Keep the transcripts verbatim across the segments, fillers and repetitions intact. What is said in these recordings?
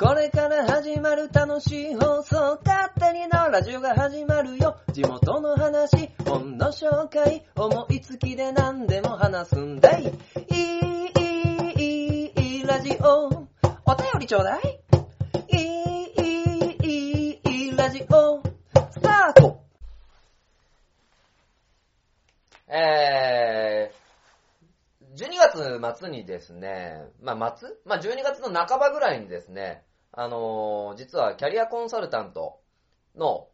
これから始まる楽しい放送、勝手にのラジオが始まるよ。地元の話、本の紹介、思いつきで何でも話すんだい。いいいいいいラジオ、お便りちょうだい。いいいいいいラジオ、スタート。えーじゅうにがつ末にですね、まあ末、まあじゅうにがつの半ばぐらいにですね、あのー、実はキャリアコンサルタントの、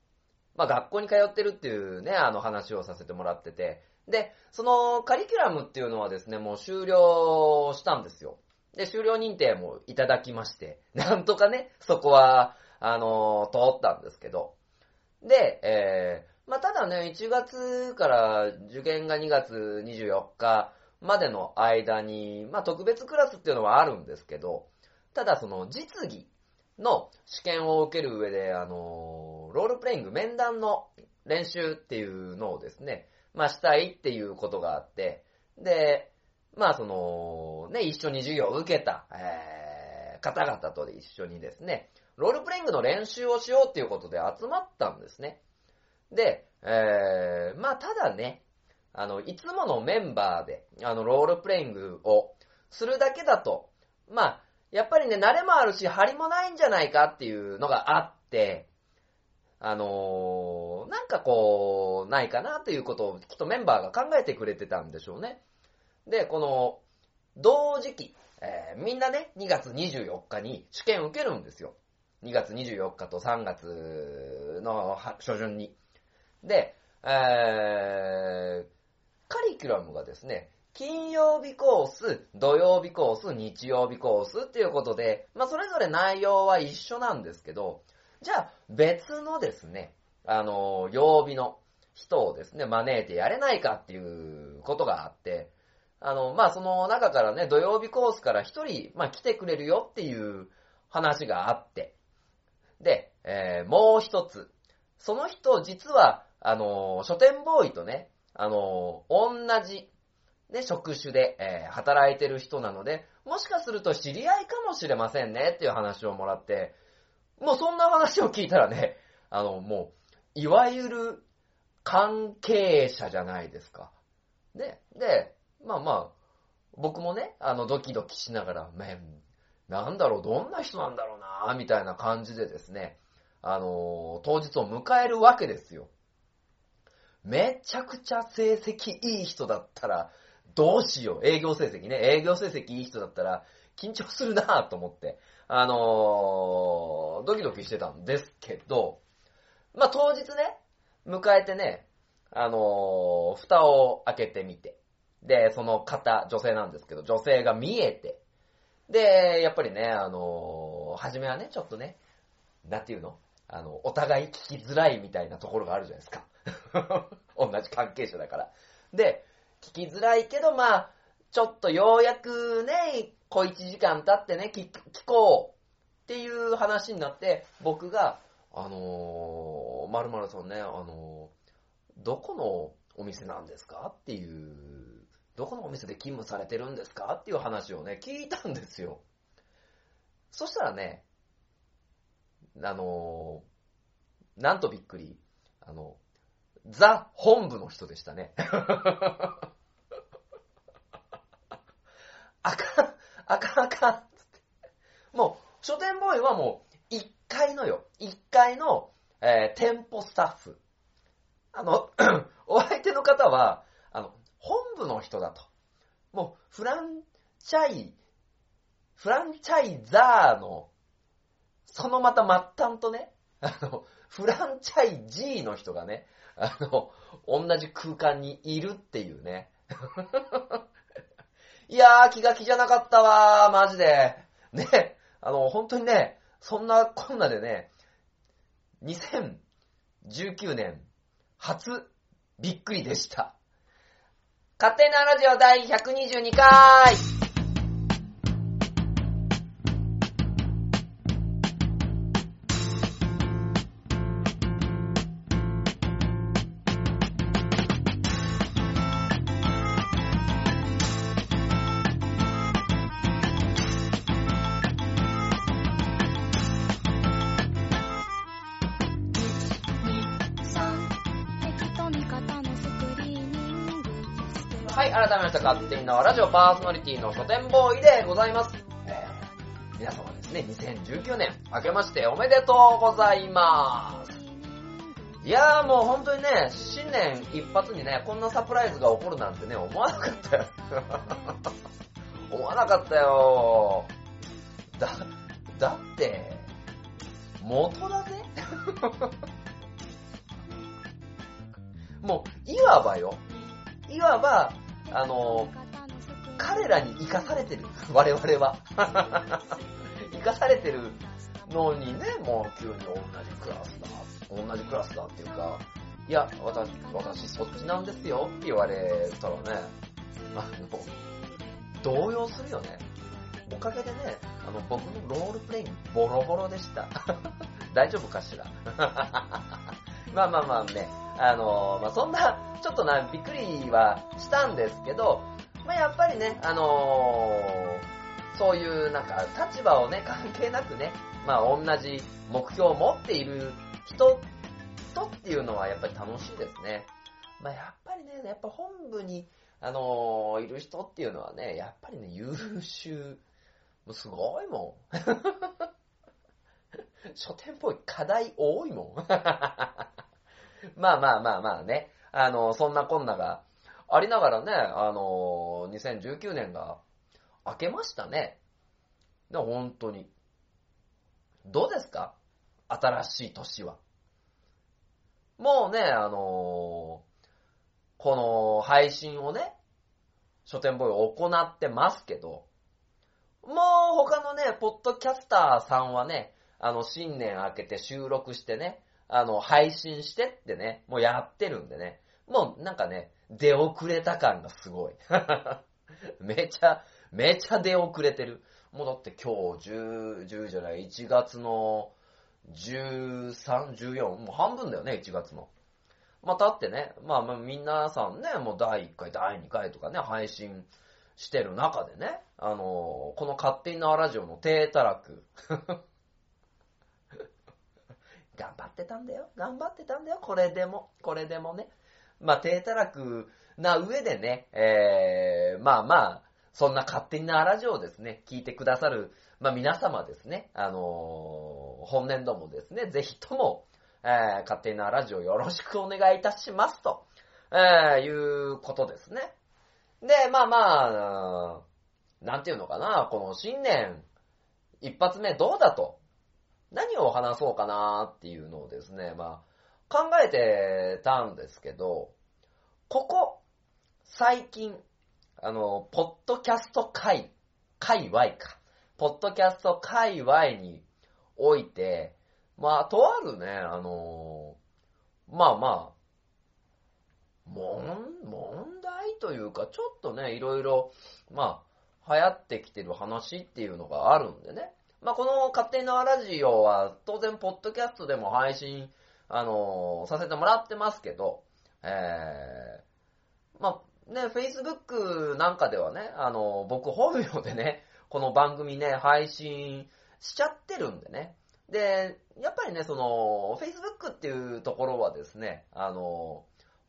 まあ学校に通ってるっていうね、あの話をさせてもらってて、で、そのカリキュラムっていうのはですね、もう終了したんですよ。で、終了認定もいただきまして、なんとかね、そこは、あのー、通ったんですけど、で、えー、まあただね、いちがつから受験がにがつにじゅうよっか、までの間に、まあ、特別クラスっていうのはあるんですけど、ただその実技の試験を受ける上で、あの、ロールプレイング、面談の練習っていうのをですね、まあ、したいっていうことがあって、で、まあ、その、ね、一緒に授業を受けた、えー、方々と一緒にですね、ロールプレイングの練習をしようっていうことで集まったんですね。で、えー、まあ、ただね、あの、いつものメンバーで、あの、ロールプレイングをするだけだと、まあ、やっぱりね、慣れもあるし、張りもないんじゃないかっていうのがあって、あのー、なんかこう、ないかなということをきっとメンバーが考えてくれてたんでしょうね。で、この、同時期、えー、みんなね、にがつにじゅうよっかに試験受けるんですよ。にがつにじゅうよっかとさんがつの初旬に。で、えー、カリキュラムがですね、金曜日コース、土曜日コース、日曜日コースっていうことで、まあそれぞれ内容は一緒なんですけど、じゃあ別のですね、あの、曜日の人をですね、招いてやれないかっていうことがあって、あの、まあその中からね、土曜日コースから一人、まあ来てくれるよっていう話があって、で、えー、もう一つ、その人実は、あの、書店ボーイとね、あの、同じ、ね、職種で、えー、働いてる人なので、もしかすると知り合いかもしれませんねっていう話をもらって、もうそんな話を聞いたらね、あの、もう、いわゆる関係者じゃないですか。で、で、まあまあ、僕もね、あの、ドキドキしながら、めん、なんだろう、どんな人なんだろうな、みたいな感じでですね、あの、当日を迎えるわけですよ。めちゃくちゃ成績いい人だったら、どうしよう。営業成績ね。営業成績いい人だったら、緊張するなぁと思って、あのー、ドキドキしてたんですけど、まあ、当日ね、迎えてね、あのー、蓋を開けてみて、で、その方、女性なんですけど、女性が見えて、で、やっぱりね、あのー、初めはね、ちょっとね、なんていうの?あの、お互い聞きづらいみたいなところがあるじゃないですか。同じ関係者だから。で、聞きづらいけど、まあちょっとようやくね、小一時間経ってね、聞, 聞こうっていう話になって、僕が、あのー、〇〇さんね、あのー、どこのお店なんですかっていう、どこのお店で勤務されてるんですかっていう話をね、聞いたんですよ。そしたらね、あのー、なんとびっくり、あの、ザ・本部の人でしたね。あかん、あかん、あかん、つって。もう、書店ボーイはもう、いっかいのよ、いっかいの、えー、店舗スタッフ。あの、お相手の方は、あの、本部の人だと。もう、フランチャイ、フランチャイザーの、そのまた末端とね、あの、フランチャイジーの人がね、あの、同じ空間にいるっていうね。いやー、気が気じゃなかったわー、マジで。ね、あの、本当にね、そんなこんなでね、にせんじゅうきゅうねん、初、びっくりでした。勝手なラジオだいひゃくにじゅうにかい!はい、改めまして勝手に縄ラジオパーソナリティの書店ボーイでございます。えー、皆様ですね、にせんじゅうきゅうねん明けましておめでとうございます。いやーもう本当にね、新年一発にね、こんなサプライズが起こるなんてね、思わなかったよ。思わなかったよ。だ、だって、元だぜもう、いわばよ。いわば、あの、彼らに生かされてる。我々は。生かされてるのにね、もう急に同じクラスだ。同じクラスだっていうか、いや、私、私そっちなんですよって言われたらね、あの、動揺するよね。おかげでね、あの、僕のロールプレイングボロボロでした。大丈夫かしら。まあまあまあね、あの、まあそんな、ちょっとな、びっくりはしたんですけど、まあやっぱりね、あのー、そういうなんか立場をね、関係なくね、まあ同じ目標を持っている人とっていうのはやっぱり楽しいですね。まあやっぱりね、やっぱ本部に、あのー、いる人っていうのはね、やっぱりね、優秀。もうすごいもん。書店っぽい課題多いもん。まあまあまあまあね、あのー、そんなこんながありながらね、あのー、にせんじゅうきゅうねんが明けましたね。でも本当に。どうですか？新しい年は。もうね、あのー、この配信をね、書店ボーイを行ってますけど、もう他のね、ポッドキャスターさんはね、あの、新年明けて収録してね、あの、配信してってね、もうやってるんでね、もうなんかね、出遅れた感がすごい。めちゃ、めちゃ出遅れてる。もうだって今日10、10じゃない、いちがつの、じゅうさん、じゅうよん、もう半分だよね、いちがつの。また、あってね、まあまあみんなさんね、もうだいいっかい、だいにかいとかね、配信してる中でね、あのー、この勝手に縄ラジオの低たらく。頑張ってたんだよ、頑張ってたんだよ、これでも、これでもね。まあ低たらくな上でね、えー、まあまあ、そんな勝手に縄ラジオをですね、聞いてくださる、まあ皆様ですね、あのー、本年度もですね、ぜひとも、えー、勝手に縄ラジオよろしくお願いいたしますと、えー、いうことですね。で、まあまあ、なんていうのかな、この新年一発目どうだと、何を話そうかなっていうのをですね、まあ考えてたんですけど、ここ最近、あの、ポッドキャスト界、界隈か。ポッドキャスト界隈において、まあ、とあるね、あの、まあまあ、もん、問題というか、ちょっとね、いろいろ、まあ、流行ってきてる話っていうのがあるんでね。まあ、この勝手に縄ラジオは、当然、ポッドキャストでも配信、あの、させてもらってますけど、えー、まあ、ね、Facebook なんかではね、あの、僕本名でね、この番組ね、配信しちゃってるんでね。で、やっぱりね、その、Facebook っていうところはですね、あの、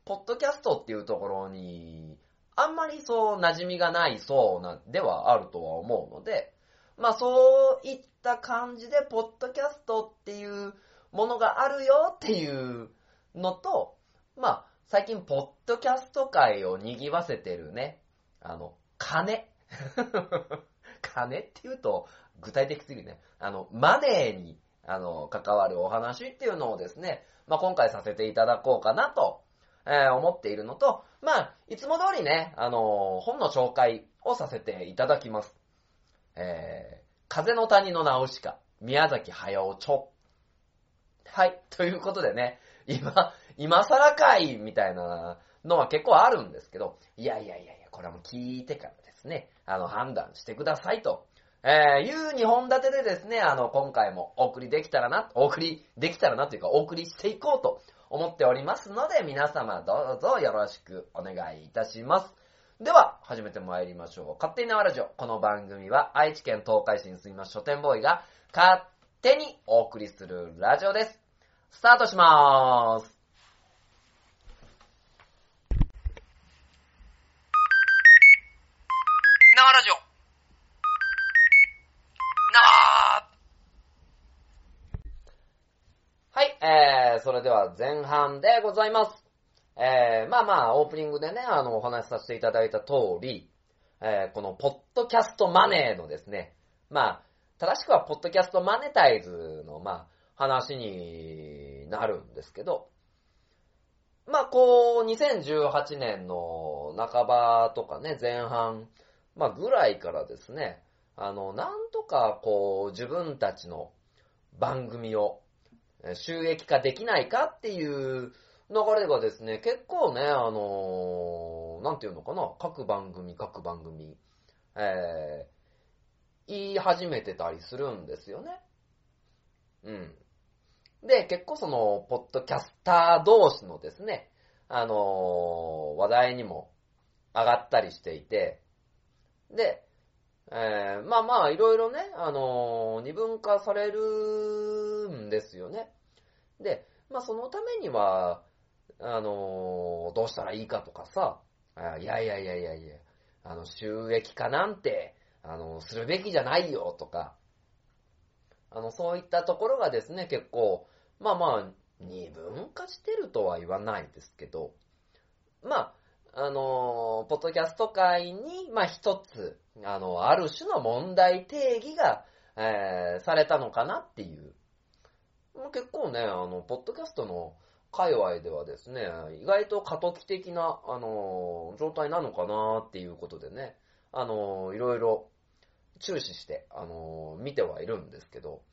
ポッドキャストっていうところに、あんまりそう、馴染みがないそうな、ではあるとは思うので、まあそういった感じで、ポッドキャストっていうものがあるよっていうのと、まあ、最近、ポッドキャスト界を賑わせてるね、あの、金。金って言うと、具体的すぎるね。あの、マネーに、あの、関わるお話っていうのをですね、まあ、今回させていただこうかなと、えー、思っているのと、まあ、いつも通りね、あの、本の紹介をさせていただきます。えー、風の谷のナウシカ、宮崎駿著。はい、ということでね、今、今更かいみたいなのは結構あるんですけど、いやいやいやいや、これはもう聞いてからですね、あの、判断してくださいと、えー、いうにほん立てでですね、あの、今回もお送りできたらな、お送りできたらなというか、お送りしていこうと思っておりますので、皆様どうぞよろしくお願いいたします。では、始めて参りましょう。勝手に縄ラジオ。この番組は愛知県東海市に住みます書店ボーイが勝手にお送りするラジオです。スタートしまーす。それでは前半でございます。えー、まあまあ、オープニングでね、あの、お話しさせていただいた通り、えー、この、ポッドキャストマネーのですね、まあ、正しくは、ポッドキャストマネタイズの、まあ、話になるんですけど、まあ、こう、にせんじゅうはちねんの半ばとかね、前半、まあ、ぐらいからですね、あの、なんとか、こう、自分たちの番組を収益化できないかっていう流れがですね、結構ね、あのー、なんていうのかな、各番組、各番組、えー、言い始めてたりするんですよね。うん。で、結構その、ポッドキャスター同士のですね、あのー、話題にも上がったりしていて、で、えー、まあまあ、いろいろね、あのー、二分化されるんですよね。で、まあそのためには、あのー、どうしたらいいかとかさ、いやいやいやいやいや、あの、収益化なんて、あのー、するべきじゃないよとか、あの、そういったところがですね、結構、まあまあ、二分化してるとは言わないですけど、まあ、あのー、ポッドキャスト界に、まあ一つ、あの、ある種の問題定義が、えー、されたのかなっていう。結構ね、あの、ポッドキャストの界隈ではですね、意外と過渡期的な、あの、状態なのかなっていうことでね、あの、いろいろ注視して、あの、見てはいるんですけど、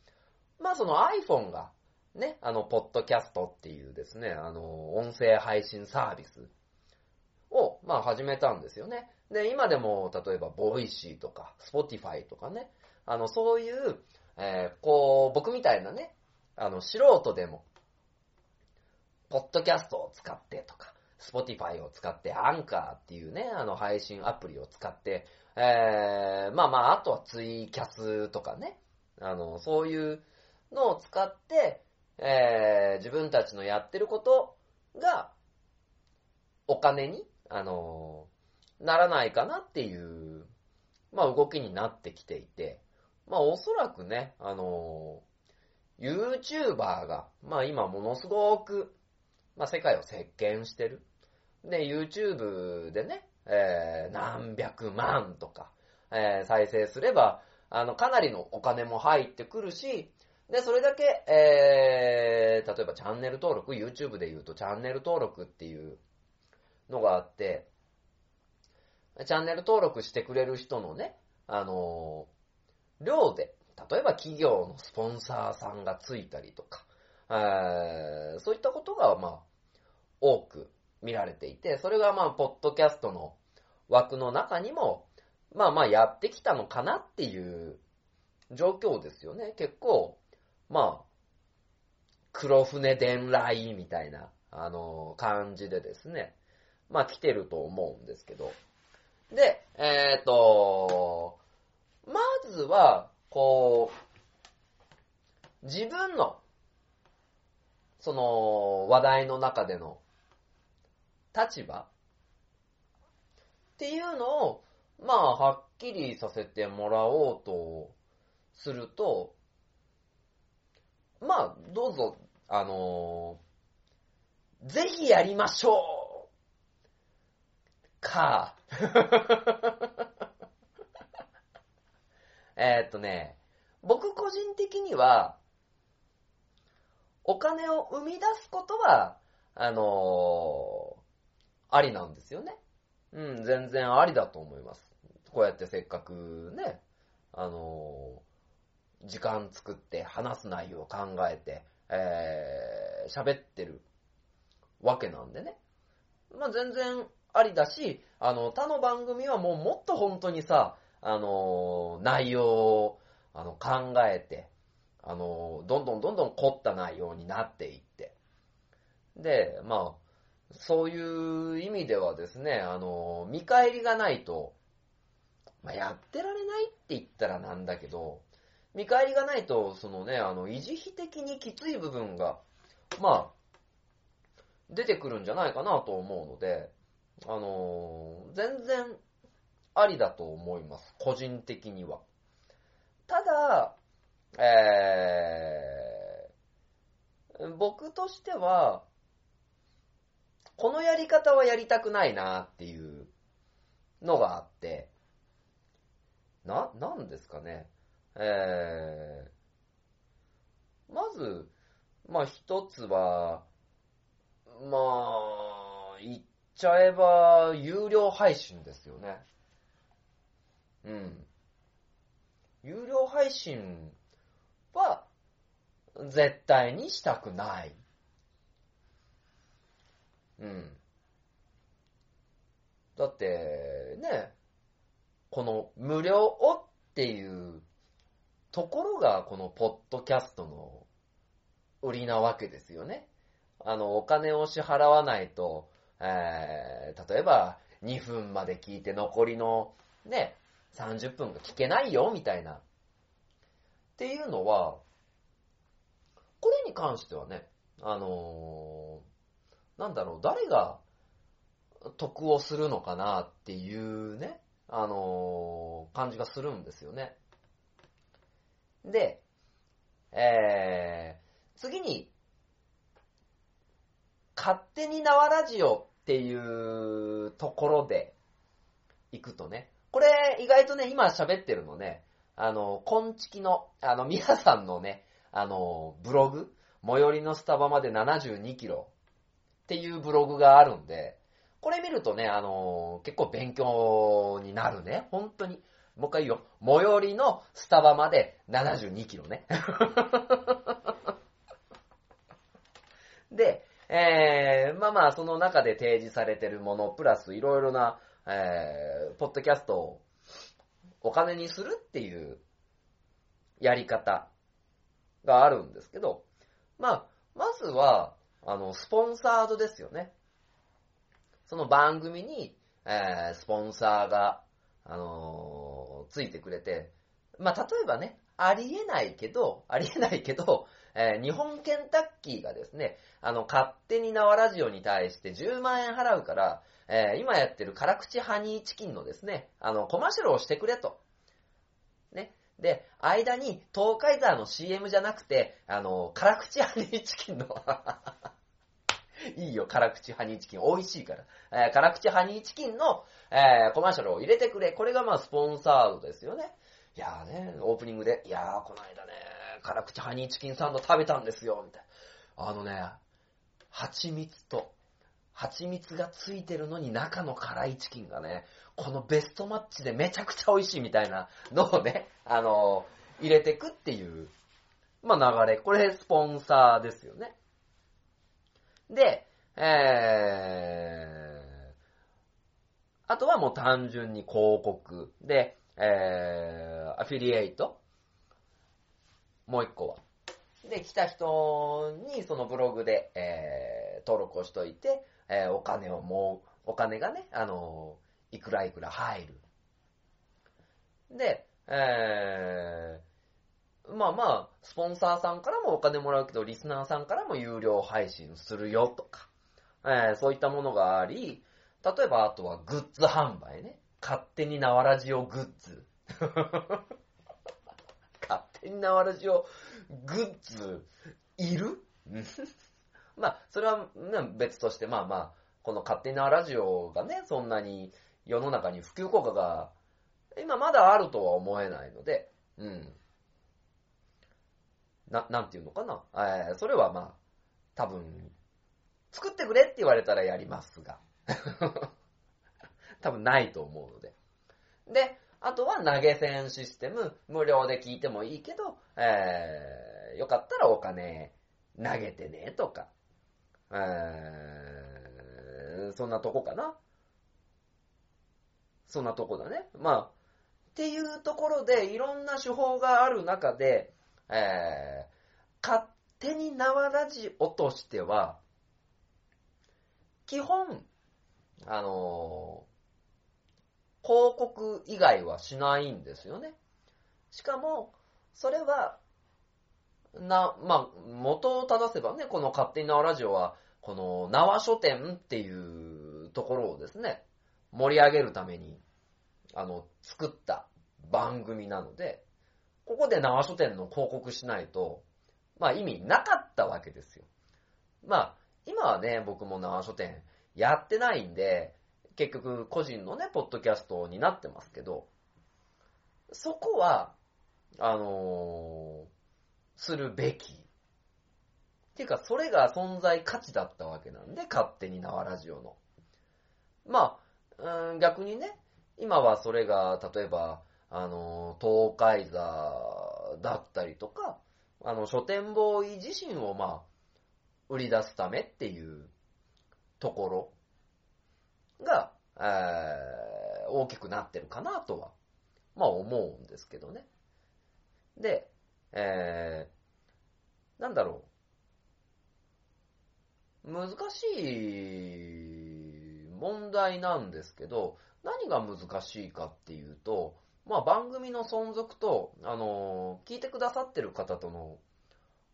まあその iPhone が、ね、あの、ポッドキャストっていうですね、あの、音声配信サービスを、まあ始めたんですよね。で、今でも、例えば、ボイシーとか、スポティファイとかね、あの、そういう、えー、こう、僕みたいなね、あの、素人でも、ポッドキャストを使ってとか、スポティファイを使って、アンカーっていうね、あの、配信アプリを使って、えー、まあまあ、あとはツイキャスとかね、あの、そういうのを使って、えー、自分たちのやってることが、お金に、あのー、ならないかなっていう、まあ、動きになってきていて、まあ、おそらくね、あのー、YouTuber が、まあ今ものすごく、まあ世界を席巻してる。で、YouTube でね、えー、何百万とか、えー、再生すれば、あの、かなりのお金も入ってくるし、で、それだけ、えー、例えばチャンネル登録、YouTube で言うとチャンネル登録っていうのがあって、チャンネル登録してくれる人のね、あのー、量で、例えば企業のスポンサーさんがついたりとか、えー、そういったことがまあ多く見られていて、それがまあポッドキャストの枠の中にもまあまあやってきたのかなっていう状況ですよね。結構まあ黒船伝来みたいなあの感じでですね、まあ来てると思うんですけど、でえっとまずはこう、自分の、その、話題の中での、立場っていうのを、まあ、はっきりさせてもらおうとすると、まあ、どうぞ、あの、ぜひやりましょうか。えーっとね、僕個人的には、お金を生み出すことは、あのー、ありなんですよね。うん、全然ありだと思います。こうやってせっかくね、あのー、時間作って話す内容を考えて、えー、喋ってるわけなんでね。まあ、全然ありだし、あの、他の番組はもうもっと本当にさ、あの、内容をあの考えて、あの、どんどんどんどん凝った内容になっていって。で、まあ、そういう意味ではですね、あの、見返りがないと、まあ、やってられないって言ったらなんだけど、見返りがないと、そのね、あの、維持費的にきつい部分が、まあ、出てくるんじゃないかなと思うので、あの、全然、ありだと思います。個人的には。ただ、え僕としてはこのやり方はやりたくないなっていうのがあって、な、なんですかね、えー、まずまあ一つはまあ言っちゃえば有料配信ですよね。うん。有料配信は絶対にしたくない。うん。だってね、この無料をっていうところがこのポッドキャストの売りなわけですよね。あのお金を支払わないと、えー、例えばにふんまで聞いて残りのねさんじゅっぷんが聞けないよみたいなっていうのは、これに関してはね、あのー、なんだろう、誰が得をするのかなっていうね、あのー、感じがするんですよね。で、えー、次に勝手に縄ラジオっていうところでいくとね、これ意外とね、今喋ってるのね、あの、こんちきの、あの、皆さんのね、あの、ブログ、最寄りのスタバまでななじゅうにキロっていうブログがあるんで、これ見るとね、あの、結構勉強になるね、本当に。もう一回言うよ、最寄りのスタバまでななじゅうにキロね。で、えー、まあまあ、その中で提示されてるもの、プラスいろいろな、えー、ポッドキャストをお金にするっていうやり方があるんですけど、まあ、まずは、あの、スポンサードですよね。その番組に、えー、スポンサーが、あのー、ついてくれて、まあ、例えばね、ありえないけど、ありえないけど、えー、日本ケンタッキーがですね、あの、勝手に縄ラジオに対してじゅうまんえん払うから、えー、今やってる辛口ハニーチキンのですね、あの、コマーシャルをしてくれと。ね。で、間に東海ザーの シーエム じゃなくて、あの、辛口ハニーチキンの、いいよ、辛口ハニーチキン、美味しいから。えー、辛口ハニーチキンの、えー、コマーシャルを入れてくれ。これがまあ、スポンサードですよね。いやーね、オープニングで、いやー、この間ね、辛口ハニーチキンサンド食べたんですよ、みたいな。あのね、蜂蜜と、蜂蜜がついてるのに中の辛いチキンがね、このベストマッチでめちゃくちゃ美味しいみたいなのをね、あのー、入れてくっていう、まあ、流れ。これ、スポンサーですよね。で、えー、あとはもう単純に広告。で、えー、アフィリエイト。もう一個は。で、来た人にそのブログで、えー、登録をしといて、えー、お金をもう、お金がね、あのー、いくらいくら入る。で、えー、まあまあ、スポンサーさんからもお金もらうけど、リスナーさんからも有料配信するよとか、えー、そういったものがあり、例えばあとはグッズ販売ね。勝手に縄ラジオグッズ。勝手に縄ラジオグッズいるまあ、それは、ね、別として、まあまあ、この勝手に縄ラジオがね、そんなに世の中に普及効果が今まだあるとは思えないので、うん。な、なんていうのかな。えー、それはまあ、多分、作ってくれって言われたらやりますが。多分ないと思うので。で、あとは投げ銭システム、無料で聞いてもいいけど、えー、よかったらお金投げてねとか、えー、そんなとこかな。そんなとこだね。まあ、っていうところでいろんな手法がある中で、えー、勝手に縄ラジオとしては、基本、あのー、広告以外はしないんですよね。しかも、それは、な、まあ、元を正せばね、この勝手に縄ラジオは、この縄書店っていうところをですね、盛り上げるために、あの、作った番組なので、ここで縄書店の広告しないと、まあ意味なかったわけですよ。まあ今はね、僕もな書店やってないんで、結局個人のね、ポッドキャストになってますけど、そこは、あのー、するべき。っていうか、それが存在価値だったわけなんで、勝手になわラジオの。まあ、うん、逆にね、今はそれが、例えば、あのー、東海座だったりとか、あの、書店ボーイ自身を、まあ、売り出すためっていうところが、えー、大きくなってるかなとは、まあ思うんですけどね。で、えー、なんだろう。難しい問題なんですけど、何が難しいかっていうと、まあ番組の存続と、あのー、聞いてくださってる方との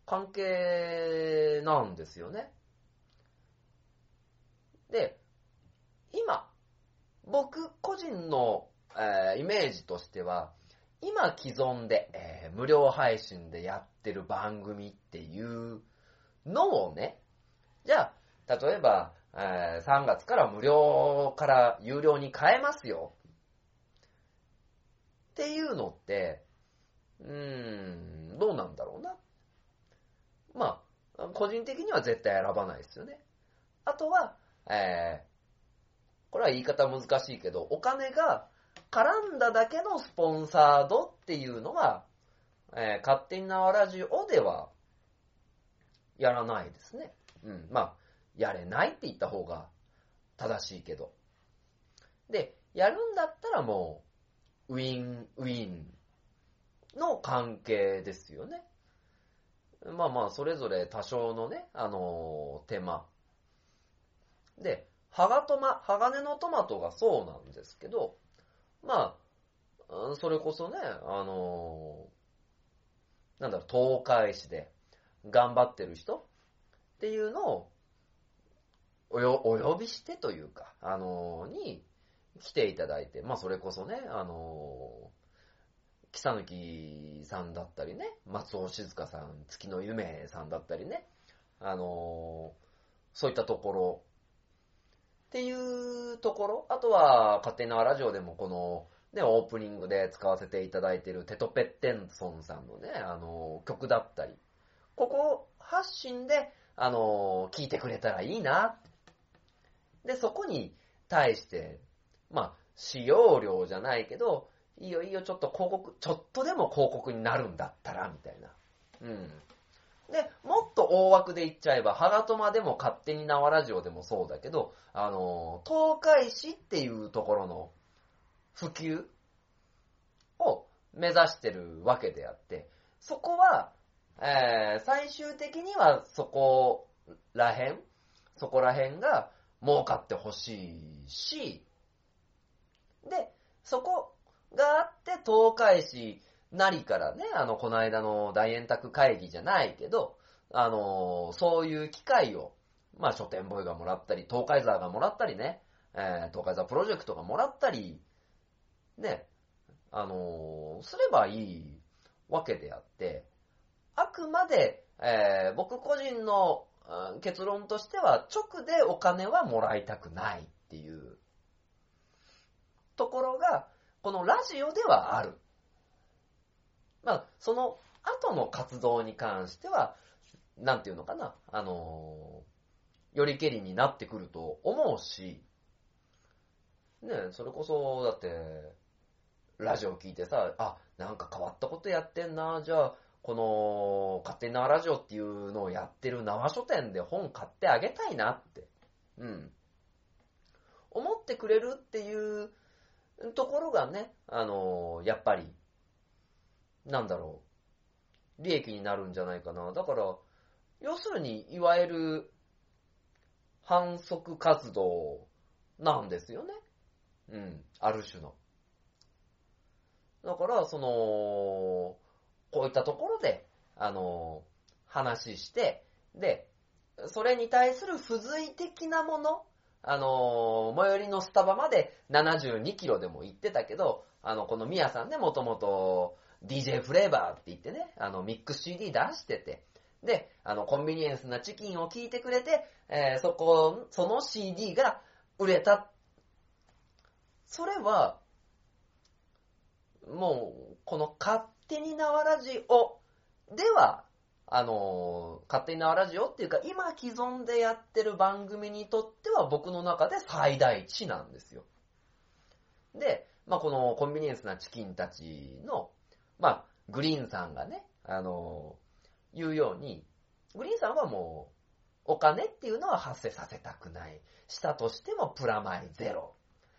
関係なんですよね。で、今、僕個人の、えー、イメージとしては、今既存で、えー、無料配信でやってる番組っていうのをね、じゃあ、例えば、えー、さんがつから無料から有料に変えますよ。っていうのって、うーん、どうなんだろうな。まあ、個人的には絶対選ばないですよね。あとは、えー、これは言い方難しいけど、お金が絡んだだけのスポンサードっていうのは、えー、勝手になわラジオではやらないですね。うん、まあ、やれないって言った方が正しいけど。で、やるんだったらもう、ウィンウィンの関係ですよね。まあまあ、それぞれ多少のね、あのー、手間。で、はがとま、鋼のトマトがそうなんですけど、まあ、それこそね、あのー、なんだろう、東海市で頑張ってる人っていうのをおよ、お呼びしてというか、あのー、に来ていただいて、まあそれこそね、あのー、木佐貫さんだったりね、松尾静香さん、月の夢さんだったりね、あのー、そういったところっていうところ、あとは勝手になわラジオでもこのねオープニングで使わせていただいているテトペッテンソンさんのねあのー、曲だったり、ここ発信であのー、聞いてくれたらいいな。でそこに対してまあ使用料じゃないけど、いいよいいよ、ちょっと広告、ちょっとでも広告になるんだったら、みたいな。うん。で、もっと大枠で言っちゃえば、はがとまでも勝手になわラジオでもそうだけど、あの、東海市っていうところの普及を目指してるわけであって、そこは、えー、最終的にはそこらへん、そこらへんが儲かってほしいし、で、そこ、があって、東海市なりからね、あの、この間の大円卓会議じゃないけど、あのー、そういう機会を、まあ、書店ボーイがもらったり、東海座がもらったりね、えー、東海座プロジェクトがもらったり、ね、あのー、すればいいわけであって、あくまで、えー、僕個人の、うん、結論としては、直でお金はもらいたくないっていうところが、このラジオではある。まあ、その後の活動に関しては、なんていうのかな、あのー、よりけりになってくると思うし、ねえ、それこそ、だって、ラジオ聞いてさ、あ、なんか変わったことやってんな、じゃあ、この、勝手になわラジオっていうのをやってるなわ書店で本買ってあげたいなって、うん。思ってくれるっていう、ところがね、あのー、やっぱり、なんだろう、利益になるんじゃないかな。だから、要するに、いわゆる、反則活動なんですよね。うん、ある種の。だから、その、こういったところで、あのー、話して、で、それに対する付随的なもの、あのー、最寄りのスタバまでななじゅうにキロでも行ってたけど、あの、このミヤさんね、もともと ディージェー フレーバーって言ってね、あの、ミックス シーディー 出してて、で、あの、コンビニエンスなチキンを聞いてくれて、えー、そこ、その シーディー が売れた。それは、もう、この勝手に縄ラジオでは、あの、勝手に縄ラジオっていうか、今既存でやってる番組にとっては僕の中で最大値なんですよ。で、まあ、このコンビニエンスなチキンたちの、まあ、グリーンさんがね、あの、言うように、グリーンさんはもう、お金っていうのは発生させたくない。したとしてもプラマイゼロ。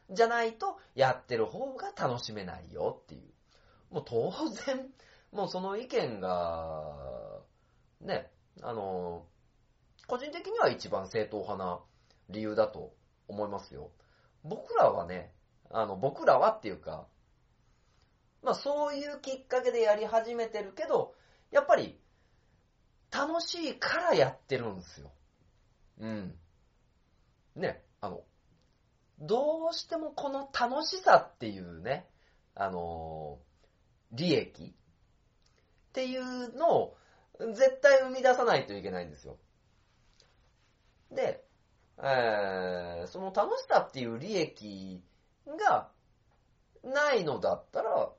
じゃないと、やってる方が楽しめないよっていう。もう当然、もうその意見が、ね、あの、個人的には一番正当派な理由だと思いますよ。僕らはね、あの、僕らはっていうか、まあそういうきっかけでやり始めてるけど、やっぱり、楽しいからやってるんですよ。うん。ね、あの、どうしてもこの楽しさっていうね、あのー、利益っていうのを絶対生み出さないといけないんですよ。で、えー、その楽しさっていう利益がないのだったら、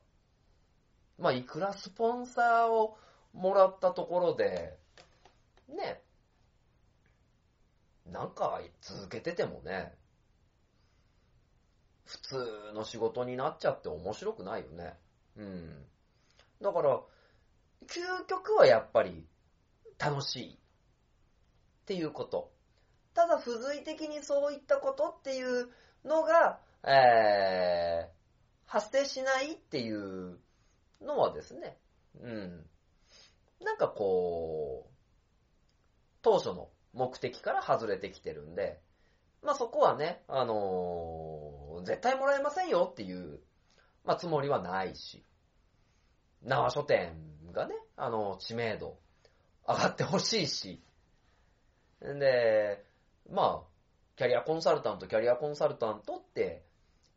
まあ、いくらスポンサーをもらったところで、ね、なんか続けててもね、普通の仕事になっちゃって面白くないよね。うん。だから、究極はやっぱり楽しいっていうこと。ただ、付随的にそういったことっていうのが、えー、発生しないっていうのはですね、うん。なんかこう、当初の目的から外れてきてるんで、まあそこはね、あのー、絶対もらえませんよっていう、まあつもりはないし、縄書店がね、あのー、知名度上がってほしいし、で、まあ、キャリアコンサルタント、キャリアコンサルタントって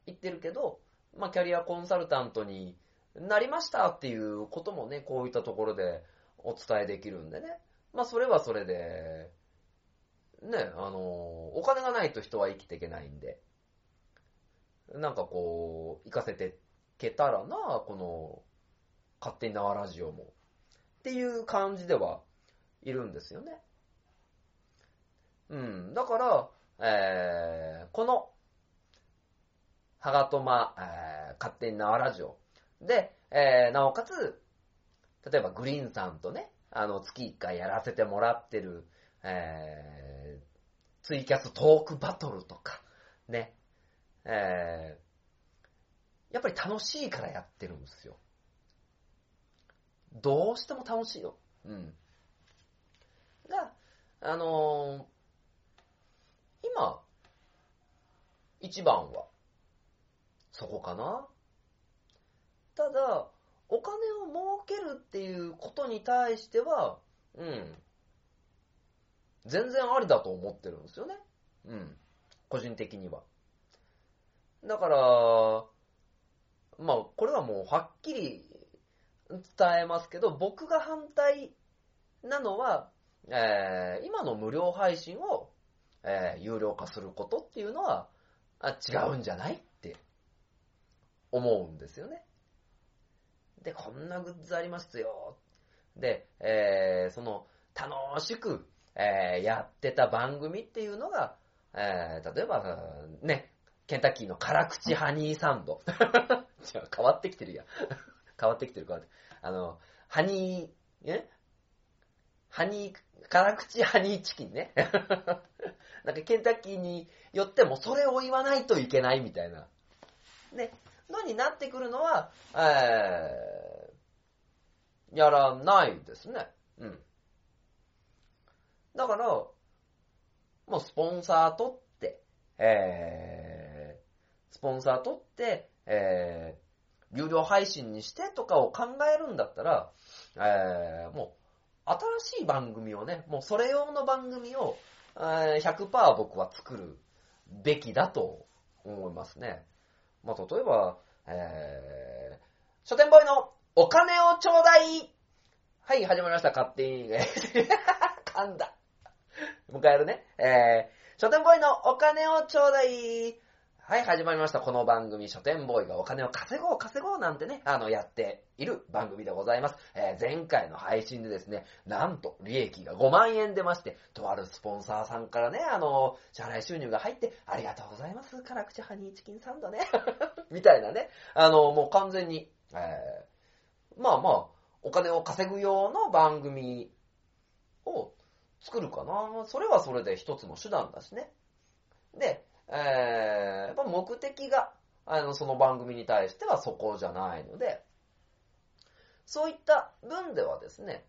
言ってるけど、まあキャリアコンサルタントになりましたっていうこともね、こういったところで、お伝えできるんでね。まあ、それはそれで、ね、あの、お金がないと人は生きていけないんで、なんかこう、生かせていけたらな、この、勝手に縄ラジオも。っていう感じではいるんですよね。うん。だから、えー、この、はがとま、えー、勝手に縄ラジオ。で、えー、なおかつ、例えばグリーンさんとね、あの月いっかいやらせてもらってる、えー、ツイキャストークバトルとか、ね、えー、やっぱり楽しいからやってるんですよ。どうしても楽しいよ。うん。が、あのー、今、一番は、そこかな。ただ、お金を儲けるっていうことに対しては、うん、全然ありだと思ってるんですよね。うん、個人的には。だから、まあ、これはもうはっきり伝えますけど、僕が反対なのは、えー、今の無料配信を、えー、有料化することっていうのは、あ、違うんじゃないって思うんですよね。で、こんなグッズありますよ。で、えー、その、楽しく、えー、やってた番組っていうのが、えー、例えば、ね、ケンタッキーの辛口ハニーサンド。じゃあ変わってきてるやん。変わってきてる、変わって。あの、ハニー、えハニー、辛口ハニーチキンね。なんかケンタッキーによってもそれを言わないといけないみたいな。ね。のになってくるのは、えー、やらないですね。うん。だから、もうスポンサー取って、えー、スポンサー取って、えー、有料配信にしてとかを考えるんだったら、えー、もう新しい番組をね、もうそれ用の番組を、えー、ひゃくパーセント 僕は作るべきだと思いますね。まあ、例えば、えー、書店ボーイのお金をちょうだいはい、始まりました。勝手にいいね。噛んだ。もう一回やるね。えー、書店ボーイのお金をちょうだい。はい、始まりました。この番組、書店ボーイがお金を稼ごう、稼ごうなんてね、あの、やっている番組でございます。えー、前回の配信でですね、なんと、利益がごまんえん出まして、とあるスポンサーさんからね、あの、支払い収入が入って、ありがとうございます。辛口ハニーチキンサンドね。みたいなね。あの、もう完全に、えー、まあまあ、お金を稼ぐ用の番組を作るかな。それはそれで一つの手段だしね。で、えー、やっぱ目的があのその番組に対してはそこじゃないので、そういった分ではですね、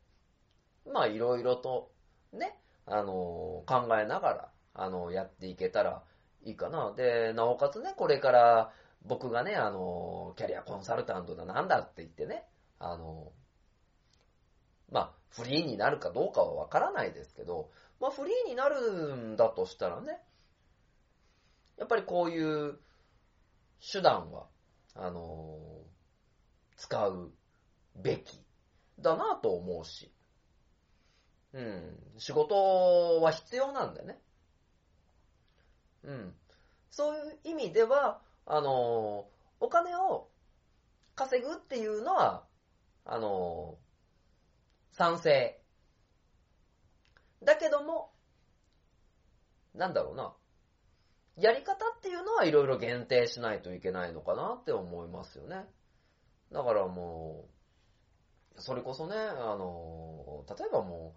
まあいろいろとね、あの考えながらあのやっていけたらいいかな。で、なおかつね、これから僕がね、あのキャリアコンサルタントだなんだって言ってね、あのまあフリーになるかどうかはわからないですけど、まあフリーになるんだとしたらね、やっぱりこういう手段は、あのー、使うべきだなと思うし、うん、仕事は必要なんでね。うん。そういう意味では、あのー、お金を稼ぐっていうのは、あのー、賛成。だけども、なんだろうな。やり方っていうのはいろいろ限定しないといけないのかなって思いますよね。だからもう、それこそね、あの、例えばも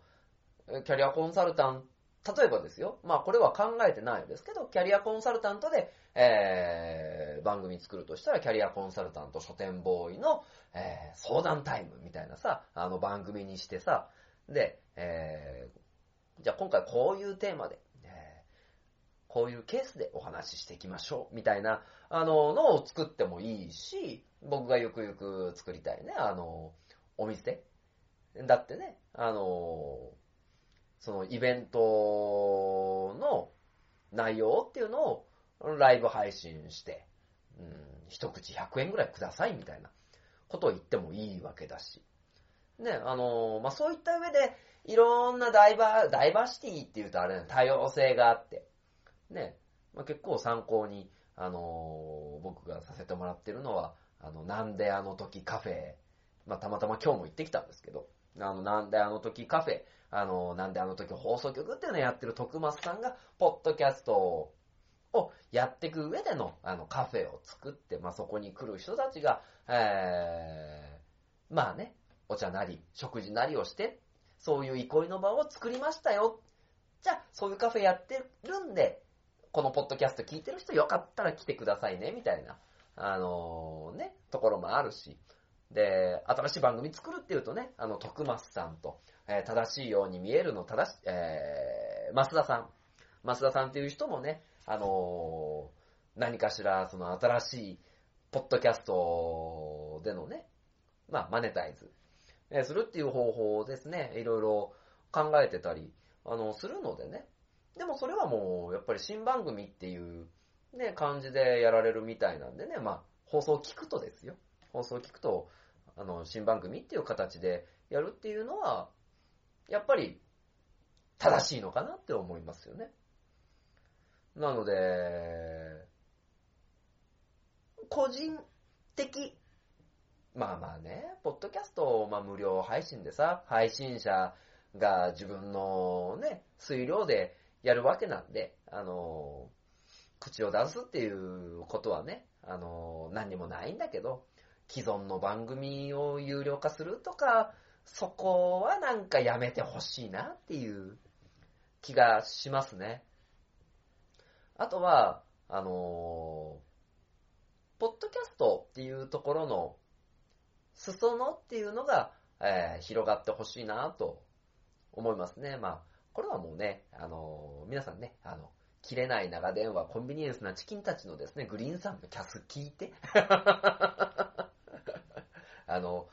う、キャリアコンサルタント、例えばですよ。まあこれは考えてないですけど、キャリアコンサルタントで、えー、番組作るとしたら、キャリアコンサルタント書店ボーイの、えー、相談タイムみたいなさ、あの番組にしてさ、で、えー、じゃあ今回こういうテーマで、こういうケースでお話ししていきましょうみたいなあののを作ってもいいし、僕がゆくゆく作りたいね、あのお店だってね、あのそのイベントの内容っていうのをライブ配信して、うん、一口ひゃくえんぐらいくださいみたいなことを言ってもいいわけだしね、あのまあ、そういった上でいろんなダイバ、ダイバーシティっていうとあれね、多様性があってね、まあ、結構参考に、あのー、僕がさせてもらってるのは、あの、なんであの時カフェ、まあ、たまたま今日も行ってきたんですけど、あの、なんであの時カフェ、あのー、なんであの時放送局っていうのをやってる徳松さんが、ポッドキャストをやっていく上での、あの、カフェを作って、まあ、そこに来る人たちが、えー、まあね、お茶なり、食事なりをして、そういう憩いの場を作りましたよ。じゃあ、そういうカフェやってるんで、このポッドキャスト聞いてる人よかったら来てくださいねみたいなあのー、ねところもあるし、で新しい番組作るっていうとね、あの徳増さんと、えー、正しいように見えるの正し、えー、増田さん増田さんっていう人もね、あのー、何かしらその新しいポッドキャストでのね、まあマネタイズ、えー、するっていう方法をですね、いろいろ考えてたりあのするのでね。でもそれはもうやっぱり新番組っていうね感じでやられるみたいなんでね、まあ放送を聞くとですよ、放送を聞くとあの新番組っていう形でやるっていうのはやっぱり正しいのかなって思いますよね。なので個人的、まあまあね、ポッドキャストをまあ無料配信でさ、配信者が自分のね水量でやるわけなんで、あのー、口を出すっていうことはね、あのー、何にもないんだけど、既存の番組を有料化するとか、そこはなんかやめてほしいなっていう気がしますね。あとは、あのー、ポッドキャストっていうところの裾野っていうのが、えー、広がってほしいなと思いますね。まあこれはもうね、あのー、皆さんね、あの、切れない長電話、コンビニエンスなチキンたちのですね、グリーンさんのキャス聞いて、あの、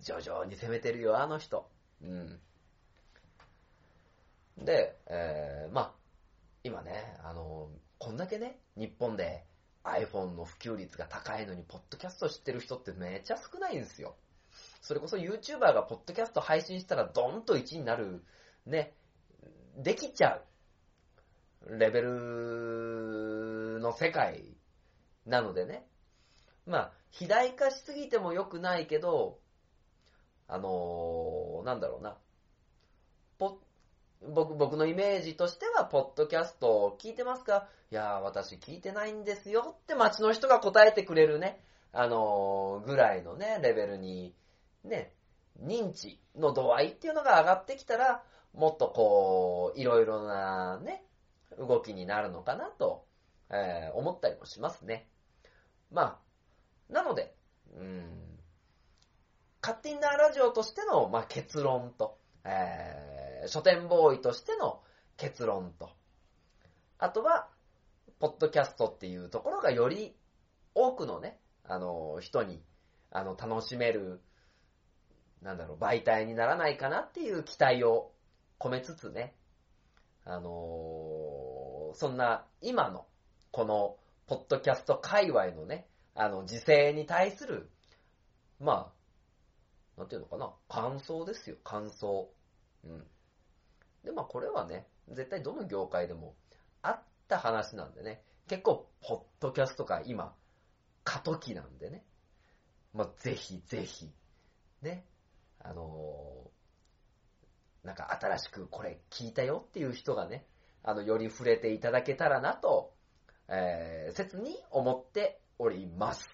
徐々に攻めてるよ、あの人。うん。で、えー、まあ、今ね、あのー、こんだけね、日本で iPhone の普及率が高いのに、ポッドキャスト知ってる人ってめっちゃ少ないんですよ。それこそ YouTuber がポッドキャスト配信したらドンといちになる、ね、できちゃうレベルの世界なのでね。まあ、肥大化しすぎても良くないけど、あのー、なんだろうな。ポ僕、僕のイメージとしては、ポッドキャスト聞いてますか？いやー、私聞いてないんですよって街の人が答えてくれるね、あのー、ぐらいのね、レベルに、ね、認知の度合いっていうのが上がってきたら、もっとこう、いろいろなね、動きになるのかなと、えー、思ったりもしますね。まあ、なので、うん、勝手になラジオとしての、まあ、結論と、えー、書店ボーイとしての結論と、あとは、ポッドキャストっていうところがより多くのね、あの、人に、あの、楽しめる、なんだろう、媒体にならないかなっていう期待を込めつつね、あのー、そんな今のこのポッドキャスト界隈のね、あの時勢に対する、まあ、なんていうのかな、感想ですよ、感想。うん。で、まあこれはね、絶対どの業界でもあった話なんでね、結構ポッドキャストが今、過渡期なんでね、まあぜひぜひ、ね、あのー、なんか新しくこれ聞いたよっていう人がね、あの、より触れていただけたらなと、えー、切に思っております。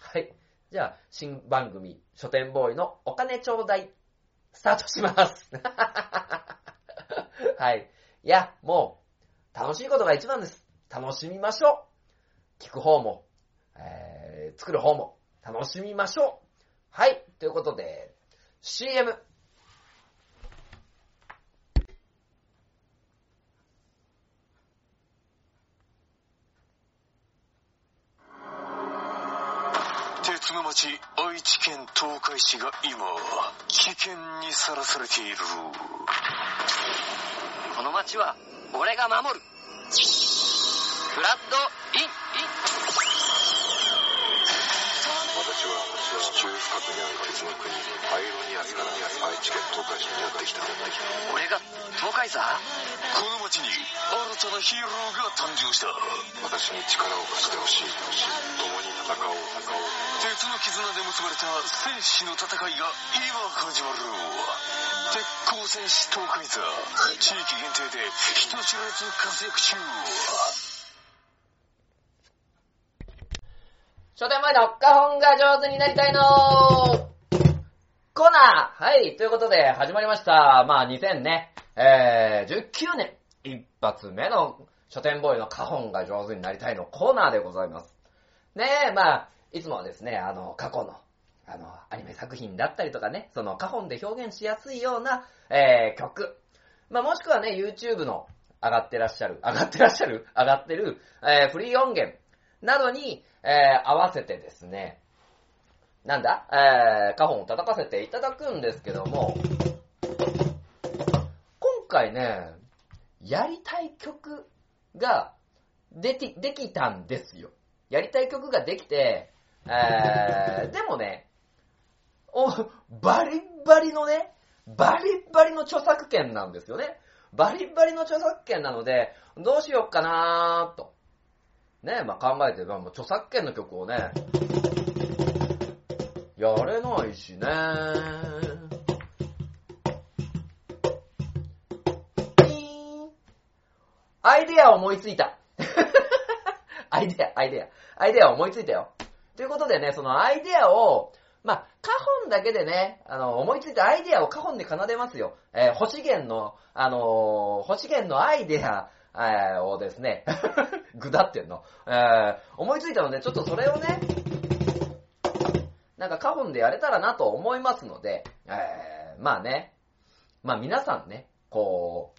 はい。じゃあ、新番組、書店ボーイのお金ちょうだい、スタートします。はい。いや、もう、楽しいことが一番です。楽しみましょう。聞く方も、えー、作る方も、楽しみましょう。はい。ということで、シーエム。鉄の町愛知県東海市が今危険にさらされている。この町は俺が守る。フラッドイン。私は地中深くにある鉄の国アイロニアスから愛知県東海市にやってきた。俺が東海座。この町に新たなヒーローが誕生した。私に力を貸してほしい。共に戦おう。鉄の絆で結ばれた戦士の戦いが今始まる。鉄鋼戦士東海座、地域限定で人知らず活躍中。書店前の花本が上手になりたいのコーナー。はい、ということで始まりました。まあにせんね、えー、じゅうきゅうねん一発目の書店ボーイの花本が上手になりたいのコーナーでございます。ねえ、まあいつもはですね、あの、過去の、あの、アニメ作品だったりとかね、その、花本で表現しやすいような、えー、曲。まあ、もしくはね、YouTube の上がってらっしゃる、上がってらっしゃる、上がってる、えー、フリー音源などに、えー、合わせてですね、なんだ、えー、花本を叩かせていただくんですけども、今回ね、やりたい曲ができ、できたんですよ。やりたい曲ができて、えー、でもね、お、バリバリのね、バリバリの著作権なんですよね。バリバリの著作権なので、どうしようかなーと。ね、まあ、考えて、まあ、著作権の曲をね、やれないしね。アイデアを思いついた。アイデア、アイデア。アイデアを思いついたよ。ということでね、そのアイデアを、まあ、花本だけでね、あの、思いついたアイデアを花本で奏でますよ。えー、星源の、あのー、星源のアイデア、えー、をですね、ぐだってんの、えー。思いついたので、ちょっとそれをね、なんか花本でやれたらなと思いますので、えー、まあね、まあ皆さんね、こ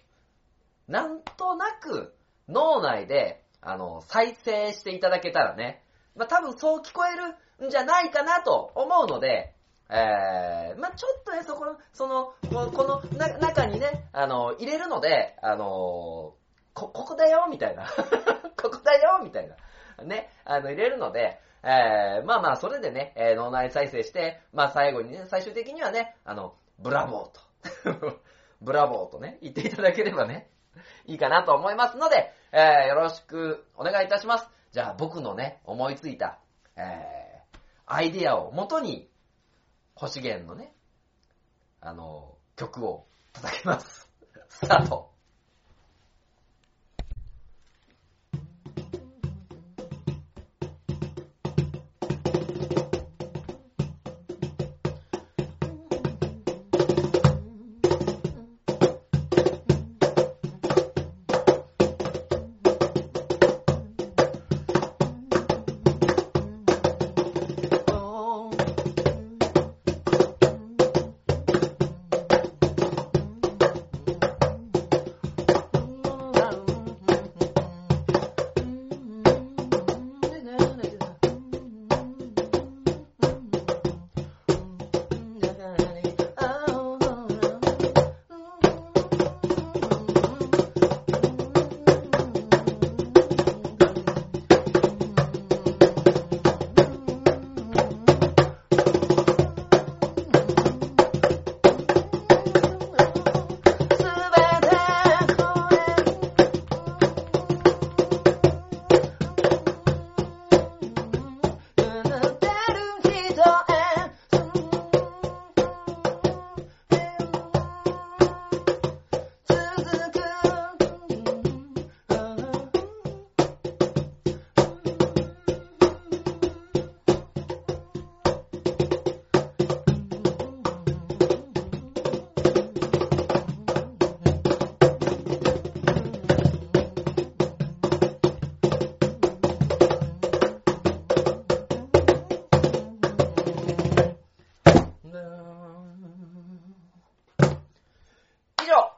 う、なんとなく脳内で、あの、再生していただけたらね、まあ、多分そう聞こえるんじゃないかなと思うので、えー、まあ、ちょっとね、そこの、その、このな中にね、あの、入れるので、あの、こ、ここだよ、みたいな。ここだよ、みたいな。ね、あの、入れるので、えー、まあまあ、それでね、えー、脳内再生して、まあ最後にね、最終的にはね、あの、ブラボーと、ブラボーとね、言っていただければね、いいかなと思いますので、えー、よろしくお願いいたします。じゃあ僕のね、思いついた、えー、アイディアをもとに、星源のね、あの、曲を叩きます。スタート。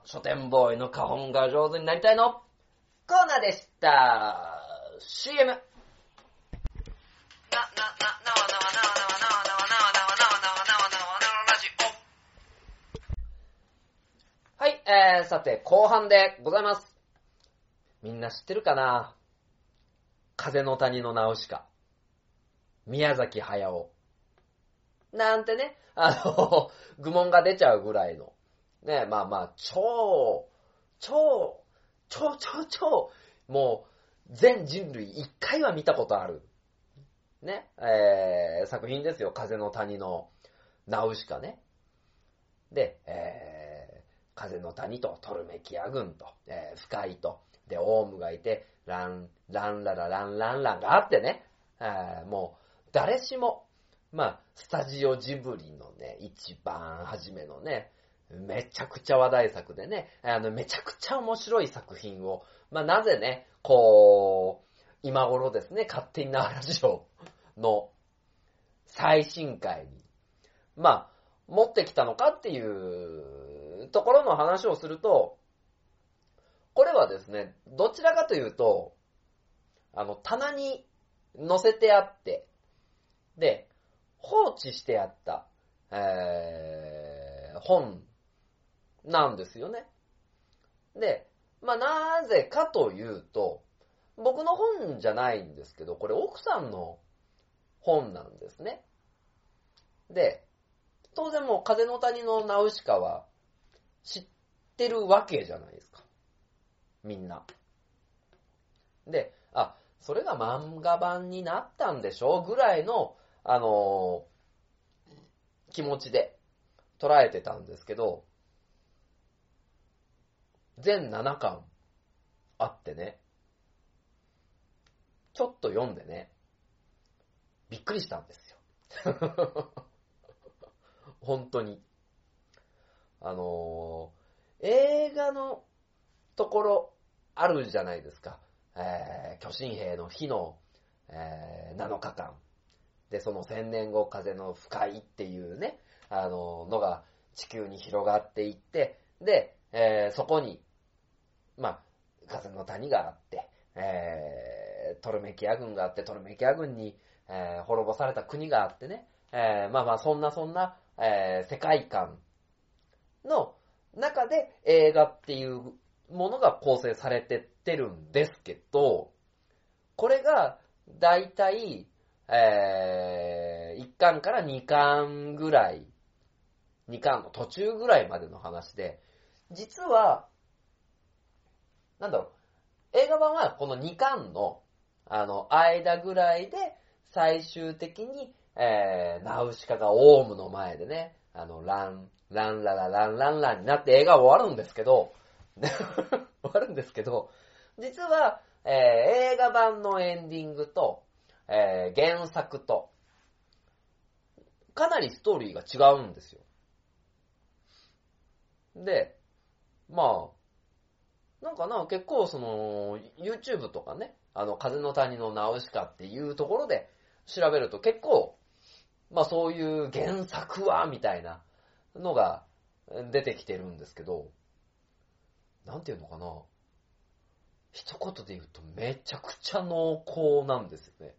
書店ボーイの花本が上手になりたいのコーナーでした。 シーエム なななはい、えー、さて後半でございます。みんな知ってるかな。風の谷のナウシカ、宮崎駿なんてね、あの愚問が出ちゃうぐらいのねえ、まあまあ、超、超、超、超、超、もう、全人類一回は見たことある。ね、えー、作品ですよ。風の谷のナウシカね。で、えー、風の谷とトルメキア軍と、えー、フカイと、で、オウムがいて、ラン、ランララランランランがあってね、えー、もう、誰しも、まあ、スタジオジブリのね、一番初めのね、めちゃくちゃ話題作でね、あの、めちゃくちゃ面白い作品を、まあ、なぜね、こう、今頃ですね、勝手になラジオの最新回に、まあ、持ってきたのかっていうところの話をすると、これはですね、どちらかというと、あの、棚に載せてあって、で、放置してあった、えー、本、なんですよね。で、まあ、なぜかというと、僕の本じゃないんですけど、これ奥さんの本なんですね。で、当然もう風の谷のナウシカは知ってるわけじゃないですか。みんな。で、あ、それが漫画版になったんでしょうぐらいの、あのー、気持ちで捉えてたんですけど、全ななかんあってね、ちょっと読んでね、びっくりしたんですよ。本当に。あのー、映画のところあるじゃないですか。えー、巨神兵の日の、えー、なのかかん。で、そのせんねんご風の深いっていうね、あのー、のが地球に広がっていって、で、えー、そこに、まあ、風の谷があって、えー、トルメキア軍があって、トルメキア軍に、えー、滅ぼされた国があってね、えー、まあまあ、そんなそんな、えー、世界観の中で映画っていうものが構成されてってるんですけど、これが大体、ええー、いっかんからにかんぐらい、にかんの途中ぐらいまでの話で、実は、なんだろう、映画版はこのにかんの、あの、間ぐらいで、最終的に、えー、ナウシカがオウムの前でね、あの、ラン、ランララランランランになって映画は終わるんですけど、終わるんですけど、実は、えー、映画版のエンディングと、えー、原作と、かなりストーリーが違うんですよ。で、まあ、なんかな、結構その、YouTube とかね、あの、風の谷のナウシカっていうところで調べると結構、まあそういう原作は、みたいなのが出てきてるんですけど、なんていうのかな、一言で言うとめちゃくちゃ濃厚なんですよね。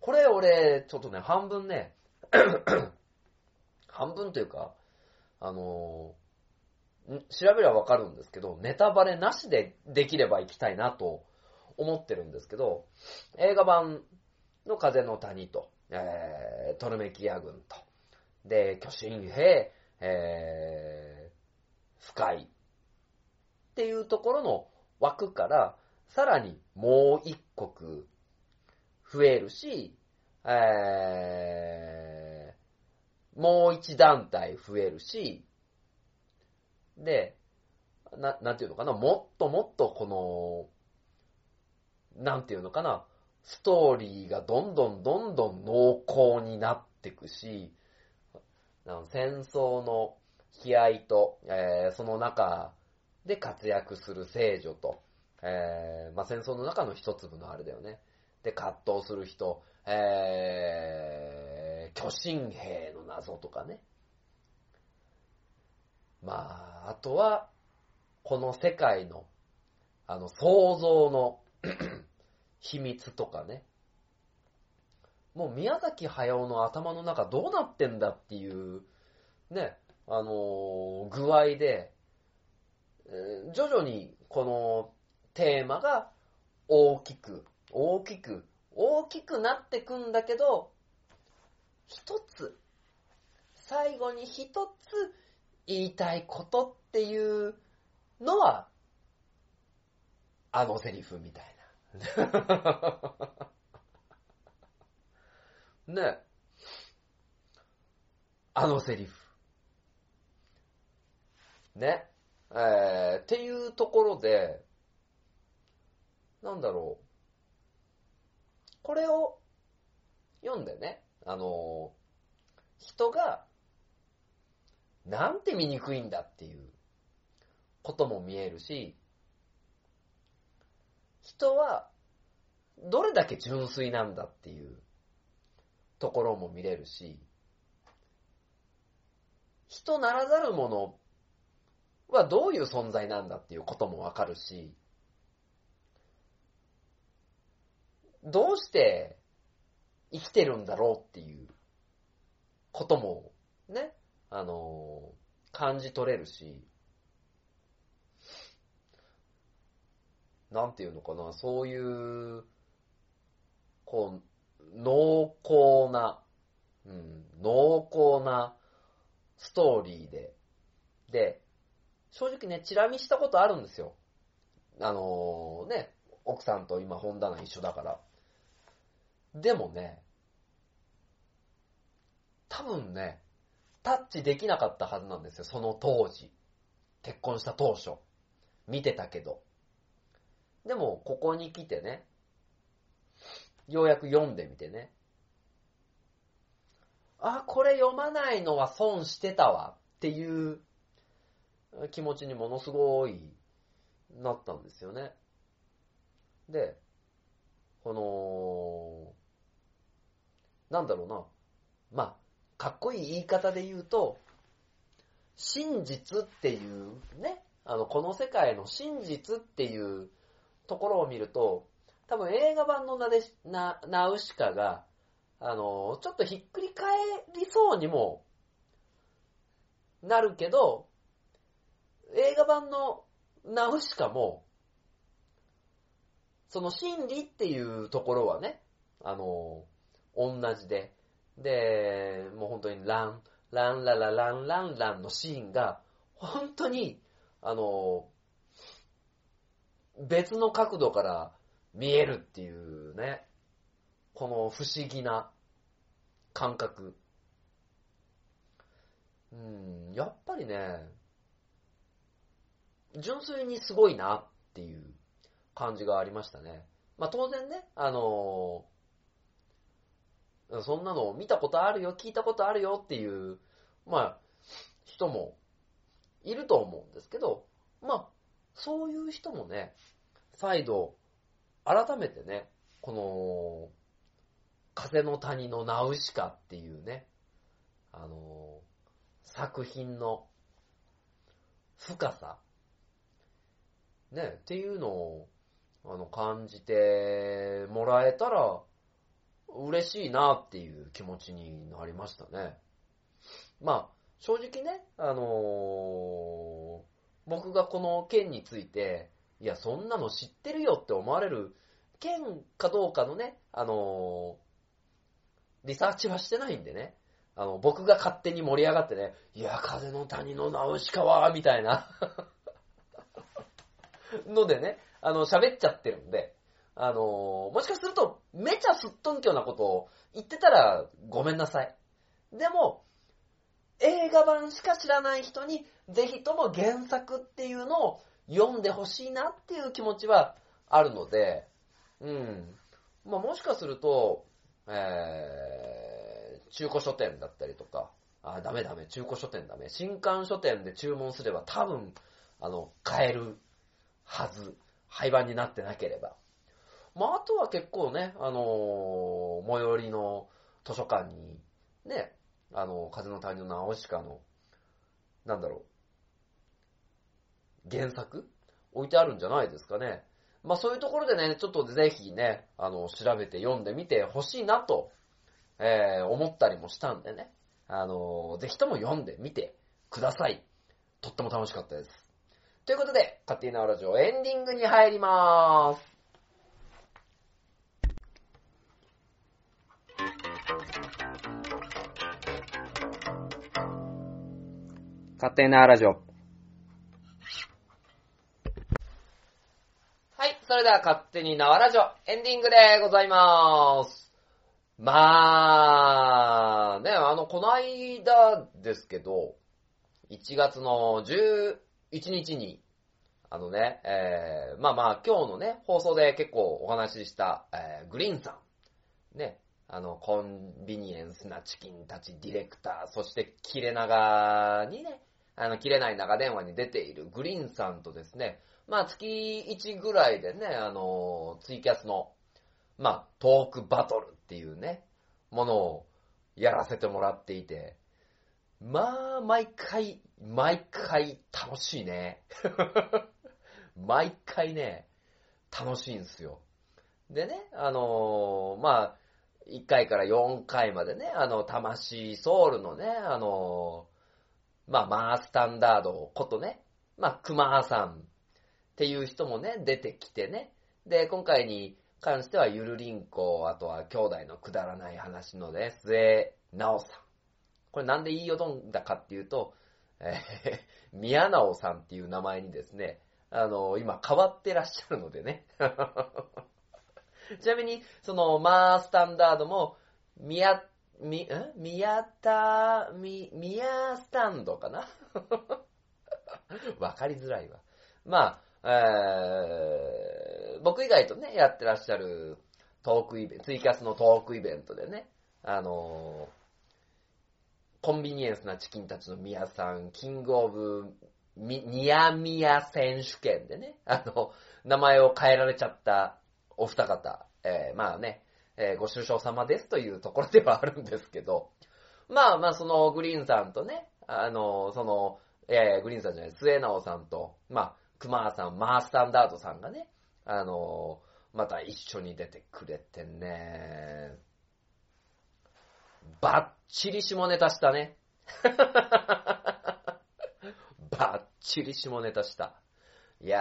これ俺、ちょっとね、半分ね、半分というか、あの、調べればわかるんですけど、ネタバレなしでできれば行きたいなと思ってるんですけど、映画版の風の谷と、えー、トルメキア軍と、で、巨神兵、えー、不快っていうところの枠からさらにもう一国増えるし、えー、もう一団体増えるし、で、な、なんていうのかな、もっともっとこの、なんていうのかな、ストーリーがどんどんどんどん濃厚になってくし、戦争の悲哀と、えー、その中で活躍する聖女と、えー、まあ、戦争の中の一粒のあれだよね。で、葛藤する人、えー、巨神兵の謎とかね。まあ、あとは、この世界の、あの、創造の秘密とかね。もう宮崎駿の頭の中どうなってんだっていう、ね、あのー、具合で、えー、徐々にこのテーマが大きく、大きく、大きくなってくんだけど、一つ、最後に一つ、言いたいことっていうのは、あのセリフみたいな。ね。あのセリフ。ね。えー、っていうところで、なんだろう。これを読んでね、あの、人が、なんて醜いんだっていうことも見えるし、人はどれだけ純粋なんだっていうところも見れるし、人ならざるものはどういう存在なんだっていうこともわかるし、どうして生きてるんだろうっていうこともね、あのー、感じ取れるし、なんていうのかな、そういうこう濃厚な、うん、濃厚なストーリーで、で、正直ね、チラ見したことあるんですよ。あのー、ね、奥さんと今本棚一緒だから。でもね、多分ね、タッチできなかったはずなんですよ、その当時。結婚した当初。見てたけど。でも、ここに来てね、ようやく読んでみてね。あ、これ読まないのは損してたわっていう気持ちにものすごいなったんですよね。で、この、なんだろうな。まあ、かっこいい言い方で言うと、真実っていうね、あの、この世界の真実っていうところを見ると、多分映画版のなでし、な、ナウシカが、あの、ちょっとひっくり返りそうにもなるけど、映画版のナウシカも、その真理っていうところはね、あの、同じで、で、もう本当にラン、ランララランランランのシーンが、本当に、あの、別の角度から見えるっていうね、この不思議な感覚。うん、やっぱりね、純粋にすごいなっていう感じがありましたね。まあ当然ね、あのー、そんなのを見たことあるよ、聞いたことあるよっていう、まあ、人もいると思うんですけど、まあ、そういう人もね、再度、改めてね、この、風の谷のナウシカっていうね、あのー、作品の深さ、ね、っていうのを、あの、感じてもらえたら、嬉しいなっていう気持ちになりましたね。まあ、正直ね、あのー、僕がこの件について、いや、そんなの知ってるよって思われる件かどうかのね、あのー、リサーチはしてないんでね、あの、僕が勝手に盛り上がってね、いや、風の谷のナウシカは、みたいな、のでね、あの、喋っちゃってるんで、あのー、もしかすると、めちゃすっとんきょなことを言ってたら、ごめんなさい。でも、映画版しか知らない人にぜひとも原作っていうのを読んでほしいなっていう気持ちはあるので、うん、まあ、もしかすると、えー、中古書店だったりとか、あ、ダメダメ、中古書店ダメ、新刊書店で注文すれば多分あの買えるはず、廃盤になってなければ、まあ、あとは結構ね、あのー、最寄りの図書館にね。あの、風の谷のナウシカの、なんだろう、原作置いてあるんじゃないですかね。まあそういうところでね、ちょっとぜひね、あの、調べて読んでみてほしいなと、えー、思ったりもしたんでね。あの、ぜひとも読んでみてください。とっても楽しかったです。ということで、勝手にナウラジオエンディングに入りまーす。勝手にナウラジオ。はい、それでは勝手にナウラジオエンディングでございまーす。まあね、あのこの間ですけど、いちがつのじゅういちにちにあのね、えー、まあまあ今日のね放送で結構お話しした、えー、グリーンさんね。あの、コンビニエンスなチキンたちディレクター、そして切れ長にね、あの、切れない長電話に出ているグリーンさんとですね、まあ、つきいちぐらいでね、あの、ツイキャスの、まあ、トークバトルっていうね、ものをやらせてもらっていて、まあ、毎回、毎回楽しいね。毎回ね、楽しいんですよ。でね、あの、まあ、いっかいからよんかいまでね、あの、魂ソウルのね、あの、まあ、マースタンダードことね、まあ、クマーさんっていう人もね、出てきてね。で、今回に関しては、ゆるりんこ、あとは、兄弟のくだらない話のね、末直さん。これなんで言いよどんだかっていうと、えー、宮直さんっていう名前にですね、あの、今変わってらっしゃるのでね。ちなみに、その、マースタンダードも、ミヤ、ミ、んミヤタ、ミ、ミヤスタンドかなわかりづらいわ。まあ、えー、僕以外とね、やってらっしゃるトークイベント、ツイキャスのトークイベントでね、あのー、コンビニエンスなチキンたちのミヤさん、キングオブ、ニヤミヤ選手権でね、あの、名前を変えられちゃった、お二方、えー、まあね、えー、ご愁傷様ですというところではあるんですけど、まあまあそのグリーンさんとね、あの、その、えー、グリーンさんじゃない、末直さんと、まあ、熊さん、マースタンダードさんがね、あの、また一緒に出てくれてね、バッチリ下ネタしたね。バッチリ下ネタした。いや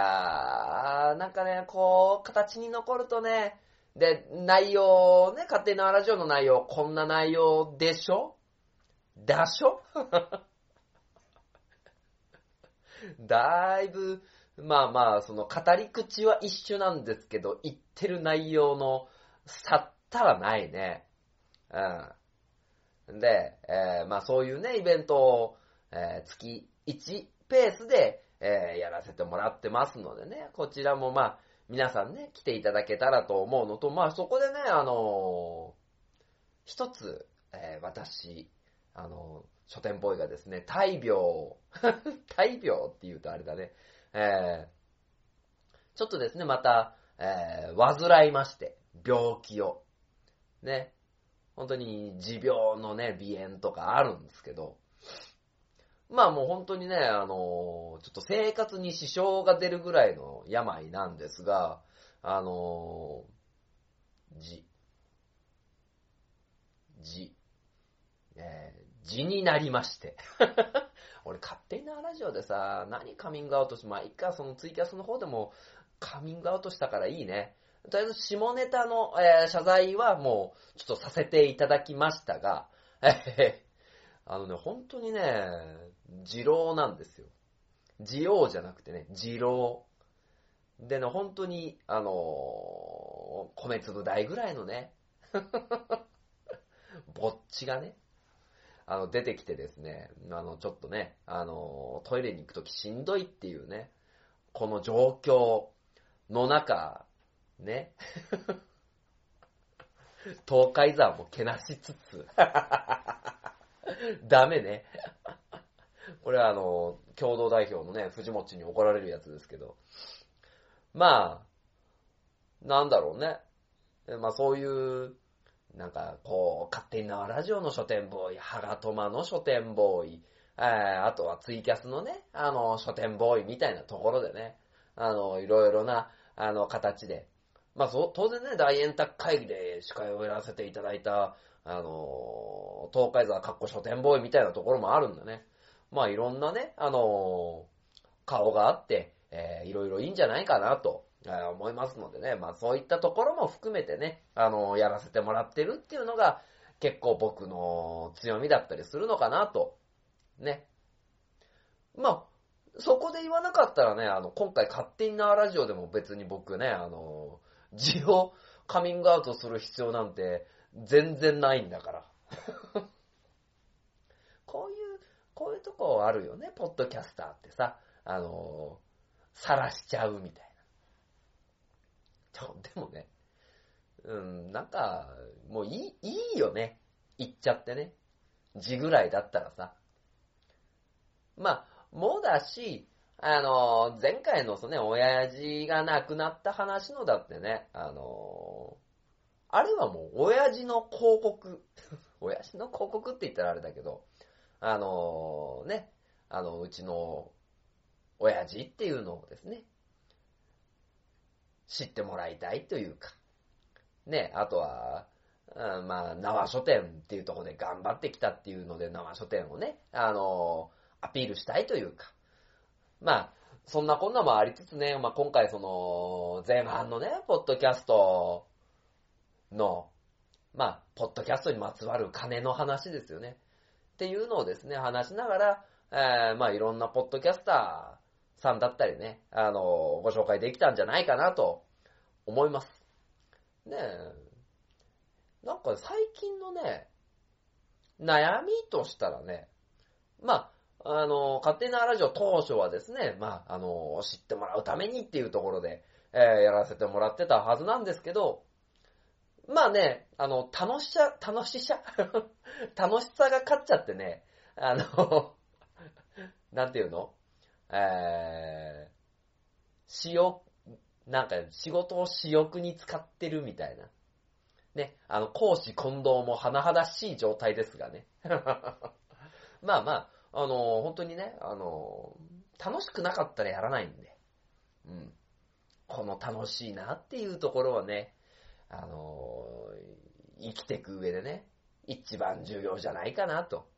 ー、なんかね、こう、形に残るとね、で、内容ね、勝手なラジオの内容、こんな内容でしょだしょだいぶ、まあまあ、その語り口は一緒なんですけど、言ってる内容の差ったらないね。うん。で、えー、まあそういうね、イベントを、えー、月いちペースで、えー、やらせてもらってますのでね、こちらもまあ、皆さんね、来ていただけたらと思うのと、まあそこでね、あのー、一つ、えー、私、あのー、書店ボーイがですね、大病、大病って言うとあれだね、えー、ちょっとですね、また、えー、患いまして、病気を。ね、本当に持病のね、鼻炎とかあるんですけど、まあもう本当にね、あのー、ちょっと生活に支障が出るぐらいの病なんですが、あのー、じ、じ、えー、じになりまして。俺勝手なラジオでさ、何カミングアウトし、まあいっか、そのツイキャスの方でもカミングアウトしたからいいね。とりあえず下ネタの、えー、謝罪はもうちょっとさせていただきましたが、えーあのね、本当にね、二郎なんですよ。二王じゃなくてね、二郎。でね、本当に、あのー、米粒大ぐらいのね、ぼっちがね、あの、出てきてですね、あの、ちょっとね、あのー、トイレに行くときしんどいっていうね、この状況の中、ね、東海山もけなしつつ、ダメね。これはあの、共同代表のね、藤持に怒られるやつですけど。まあ、なんだろうね。まあそういう、なんかこう、勝手なラジオの書店ボーイ、ハガトマの書店ボーイ、あとはツイキャスのね、あの、書店ボーイみたいなところでね、あの、いろいろな、あの、形で。まあそう、当然ね、大円卓会議で司会をやらせていただいた、あのー、東海沢かっこ書店ボーイみたいなところもあるんだね。まあいろんなね、あのー、顔があって、えー、いろいろいいんじゃないかなと、えー、思いますのでね、まあそういったところも含めてね、あのー、やらせてもらってるっていうのが結構僕の強みだったりするのかなと、ね。まあ、そこで言わなかったらね、あの、今回勝手になラジオでも別に僕ね、あのー、字をカミングアウトする必要なんて、全然ないんだから。こういう、こういうとこあるよね、ポッドキャスターってさ、あのー、晒しちゃうみたいな。ちょ、でもね、うん、なんか、もういい、いいよね。言っちゃってね。字ぐらいだったらさ。まあ、もだし、あのー、前回のそのね、親父が亡くなった話のだってね、あのー、あれはもう、親父の広告。親父の広告って言ったらあれだけど、あのー、ね、あの、うちの、親父っていうのをですね、知ってもらいたいというか、ね、あとは、うん、まあ、縄書店っていうところで頑張ってきたっていうので、縄書店をね、あのー、アピールしたいというか、まあ、そんなこんなもありつつね、まあ、今回その、前半のね、ポッドキャスト、の、まあ、ポッドキャストにまつわる金の話ですよね。っていうのをですね、話しながら、えー、まあ、いろんなポッドキャスターさんだったりね、あのー、ご紹介できたんじゃないかなと思います。ねえ、なんか最近のね、悩みとしたらね、まあ、あのー、勝手なラジオ当初はですね、まあ、あのー、知ってもらうためにっていうところで、えー、やらせてもらってたはずなんですけど、まあね、あの、楽しさ、楽しさ楽しさが勝っちゃってね、あの、なんていうのえー、私欲、なんか仕事を私欲に使ってるみたいな。ね、あの、公私混同も甚だしい状態ですがね。まあまあ、あの、本当にね、あの、楽しくなかったらやらないんで。うん。この楽しいなっていうところはね、あのー、生きていく上でね、一番重要じゃないかなと、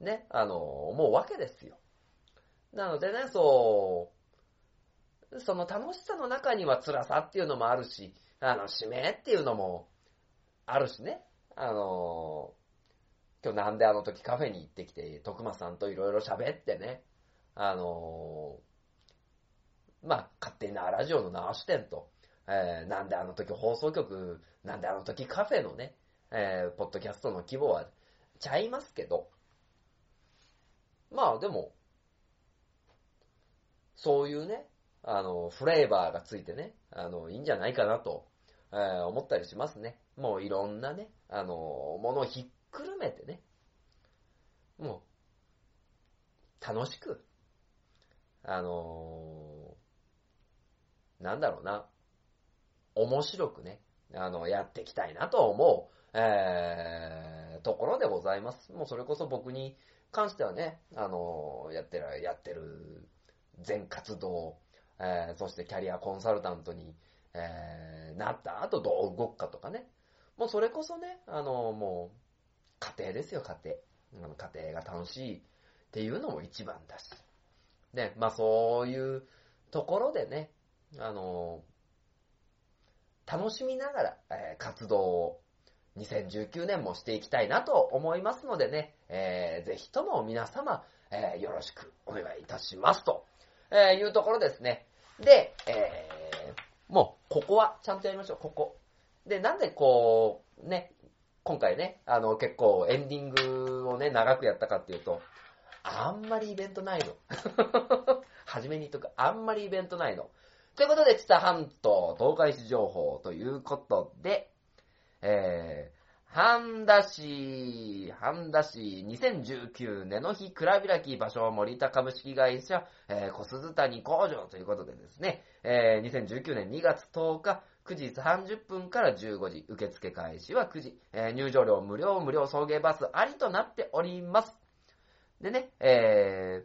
ね、あのー、思うわけですよ。なのでね、そう、その楽しさの中には辛さっていうのもあるし、あの指名っていうのもあるしね、あのー、今日なんであの時カフェに行ってきて徳間さんといろいろ喋ってね、あのー、まあ勝手にラジオの直し点と、えー、なんであの時放送局なんであの時カフェのね、えー、ポッドキャストの規模はちゃいますけど、まあでもそういうね、あのフレーバーがついてね、あのいいんじゃないかなと、えー、思ったりしますね。もういろんなね、あのものをひっくるめてね、もう楽しく、あのー、なんだろうな、面白くね、あのやっていきたいなと思う、えー、ところでございます。もうそれこそ僕に関してはね、あのー、やってるやってる全活動、えー、そしてキャリアコンサルタントに、えー、なった後どう動くかとかね、もうそれこそね、あのもう家庭ですよ、家庭、あの家庭が楽しいっていうのも一番だし、でまあそういうところでね、あの楽しみながら、えー、活動をにせんじゅうきゅうねんもしていきたいなと思いますのでね、えー、ぜひとも皆様、えー、よろしくお願いいたしますと。えー、いうところですね。で、えー、もう、ここはちゃんとやりましょう、ここ。で、なんでこう、ね、今回ね、あの、結構エンディングをね、長くやったかっていうと、あんまりイベントないの。初めに言っとく、あんまりイベントないの。ということで、知多半島東海市情報ということで、えー、半田市、半田市にせんじゅうきゅうねんの日蔵開き場所森田株式会社、えー、小鈴谷工場ということでですね、えー、にせんじゅうきゅうねんにがつとおかくじさんじゅっぷんからじゅうごじ、受付開始はくじ、えー、入場料無料、無料送迎バスありとなっております。でね、えー、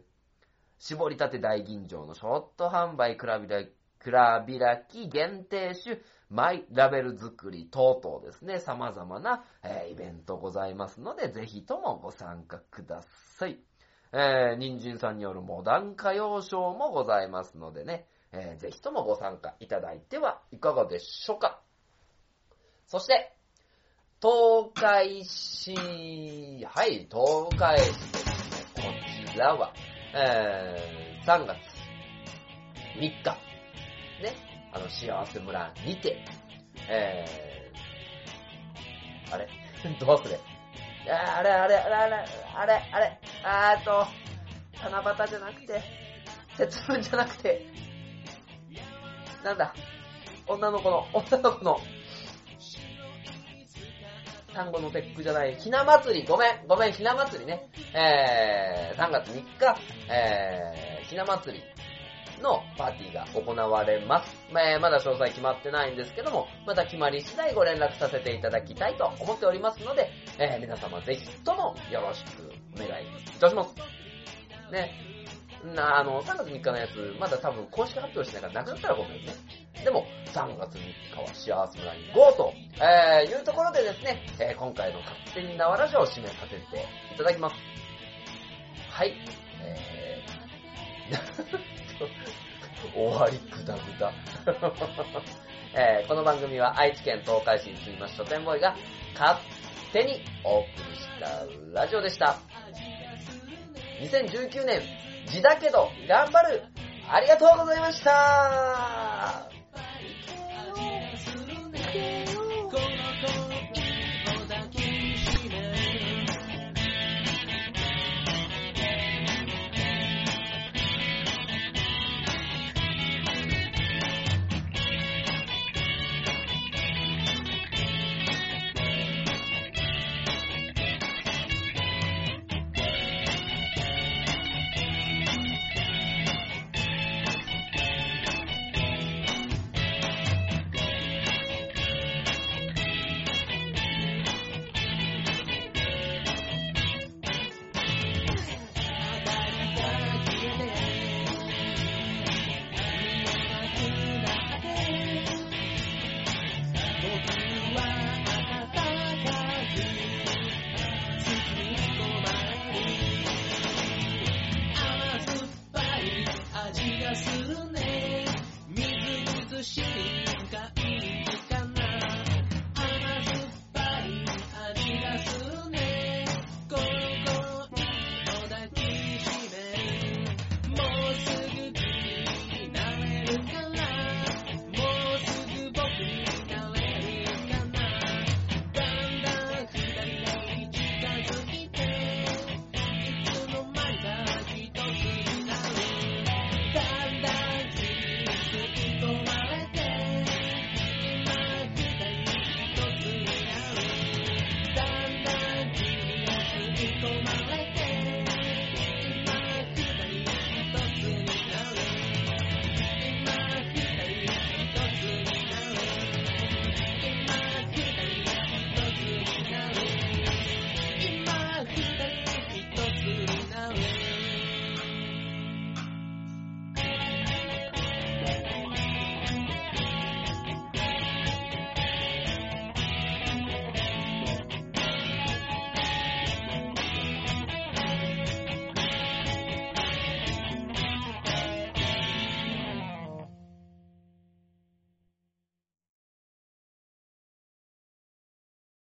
絞りたて大吟醸のショット販売蔵開き限定酒、マイラベル作り等々ですね、様々な、えー、イベントございますので、ぜひともご参加ください。えー、人参さんによるモダン歌謡ショーもございますのでね、えー、ぜひともご参加いただいてはいかがでしょうか。そして、東海市、はい、東海市ですね、こちらは、えー、さんがつみっか、ね、あの、幸せ村にて、えー、あれどうすれあれあれあれあれあれあれあーと、七夕じゃなくて、節分じゃなくて、なんだ、女の子の、女の子の、単語のテックじゃない、ひな祭り、ごめん、ごめん、ひな祭りね。えー、さんがつみっか、えー、ひな祭りのパーティーが行われます。えー、まだ詳細決まってないんですけども、また決まり次第ご連絡させていただきたいと思っておりますので、えー、皆様ぜひともよろしくお願いいたします。ね。な、あの、さんがつみっかのやつ、まだ多分公式発表しながらなくなったらごめんね。でも、さんがつみっかは幸せ村に ゴー と、えー、いうところでですね、えー、今回の勝手に縄ラジオを締めさせていただきます。はい。えー終わりくだぐだ、えー、この番組は愛知県東海市に住みます書店ボーイが勝手にお送りしたラジオでした。にせんじゅうきゅうねん地だけど頑張る、ありがとうございました。Shitty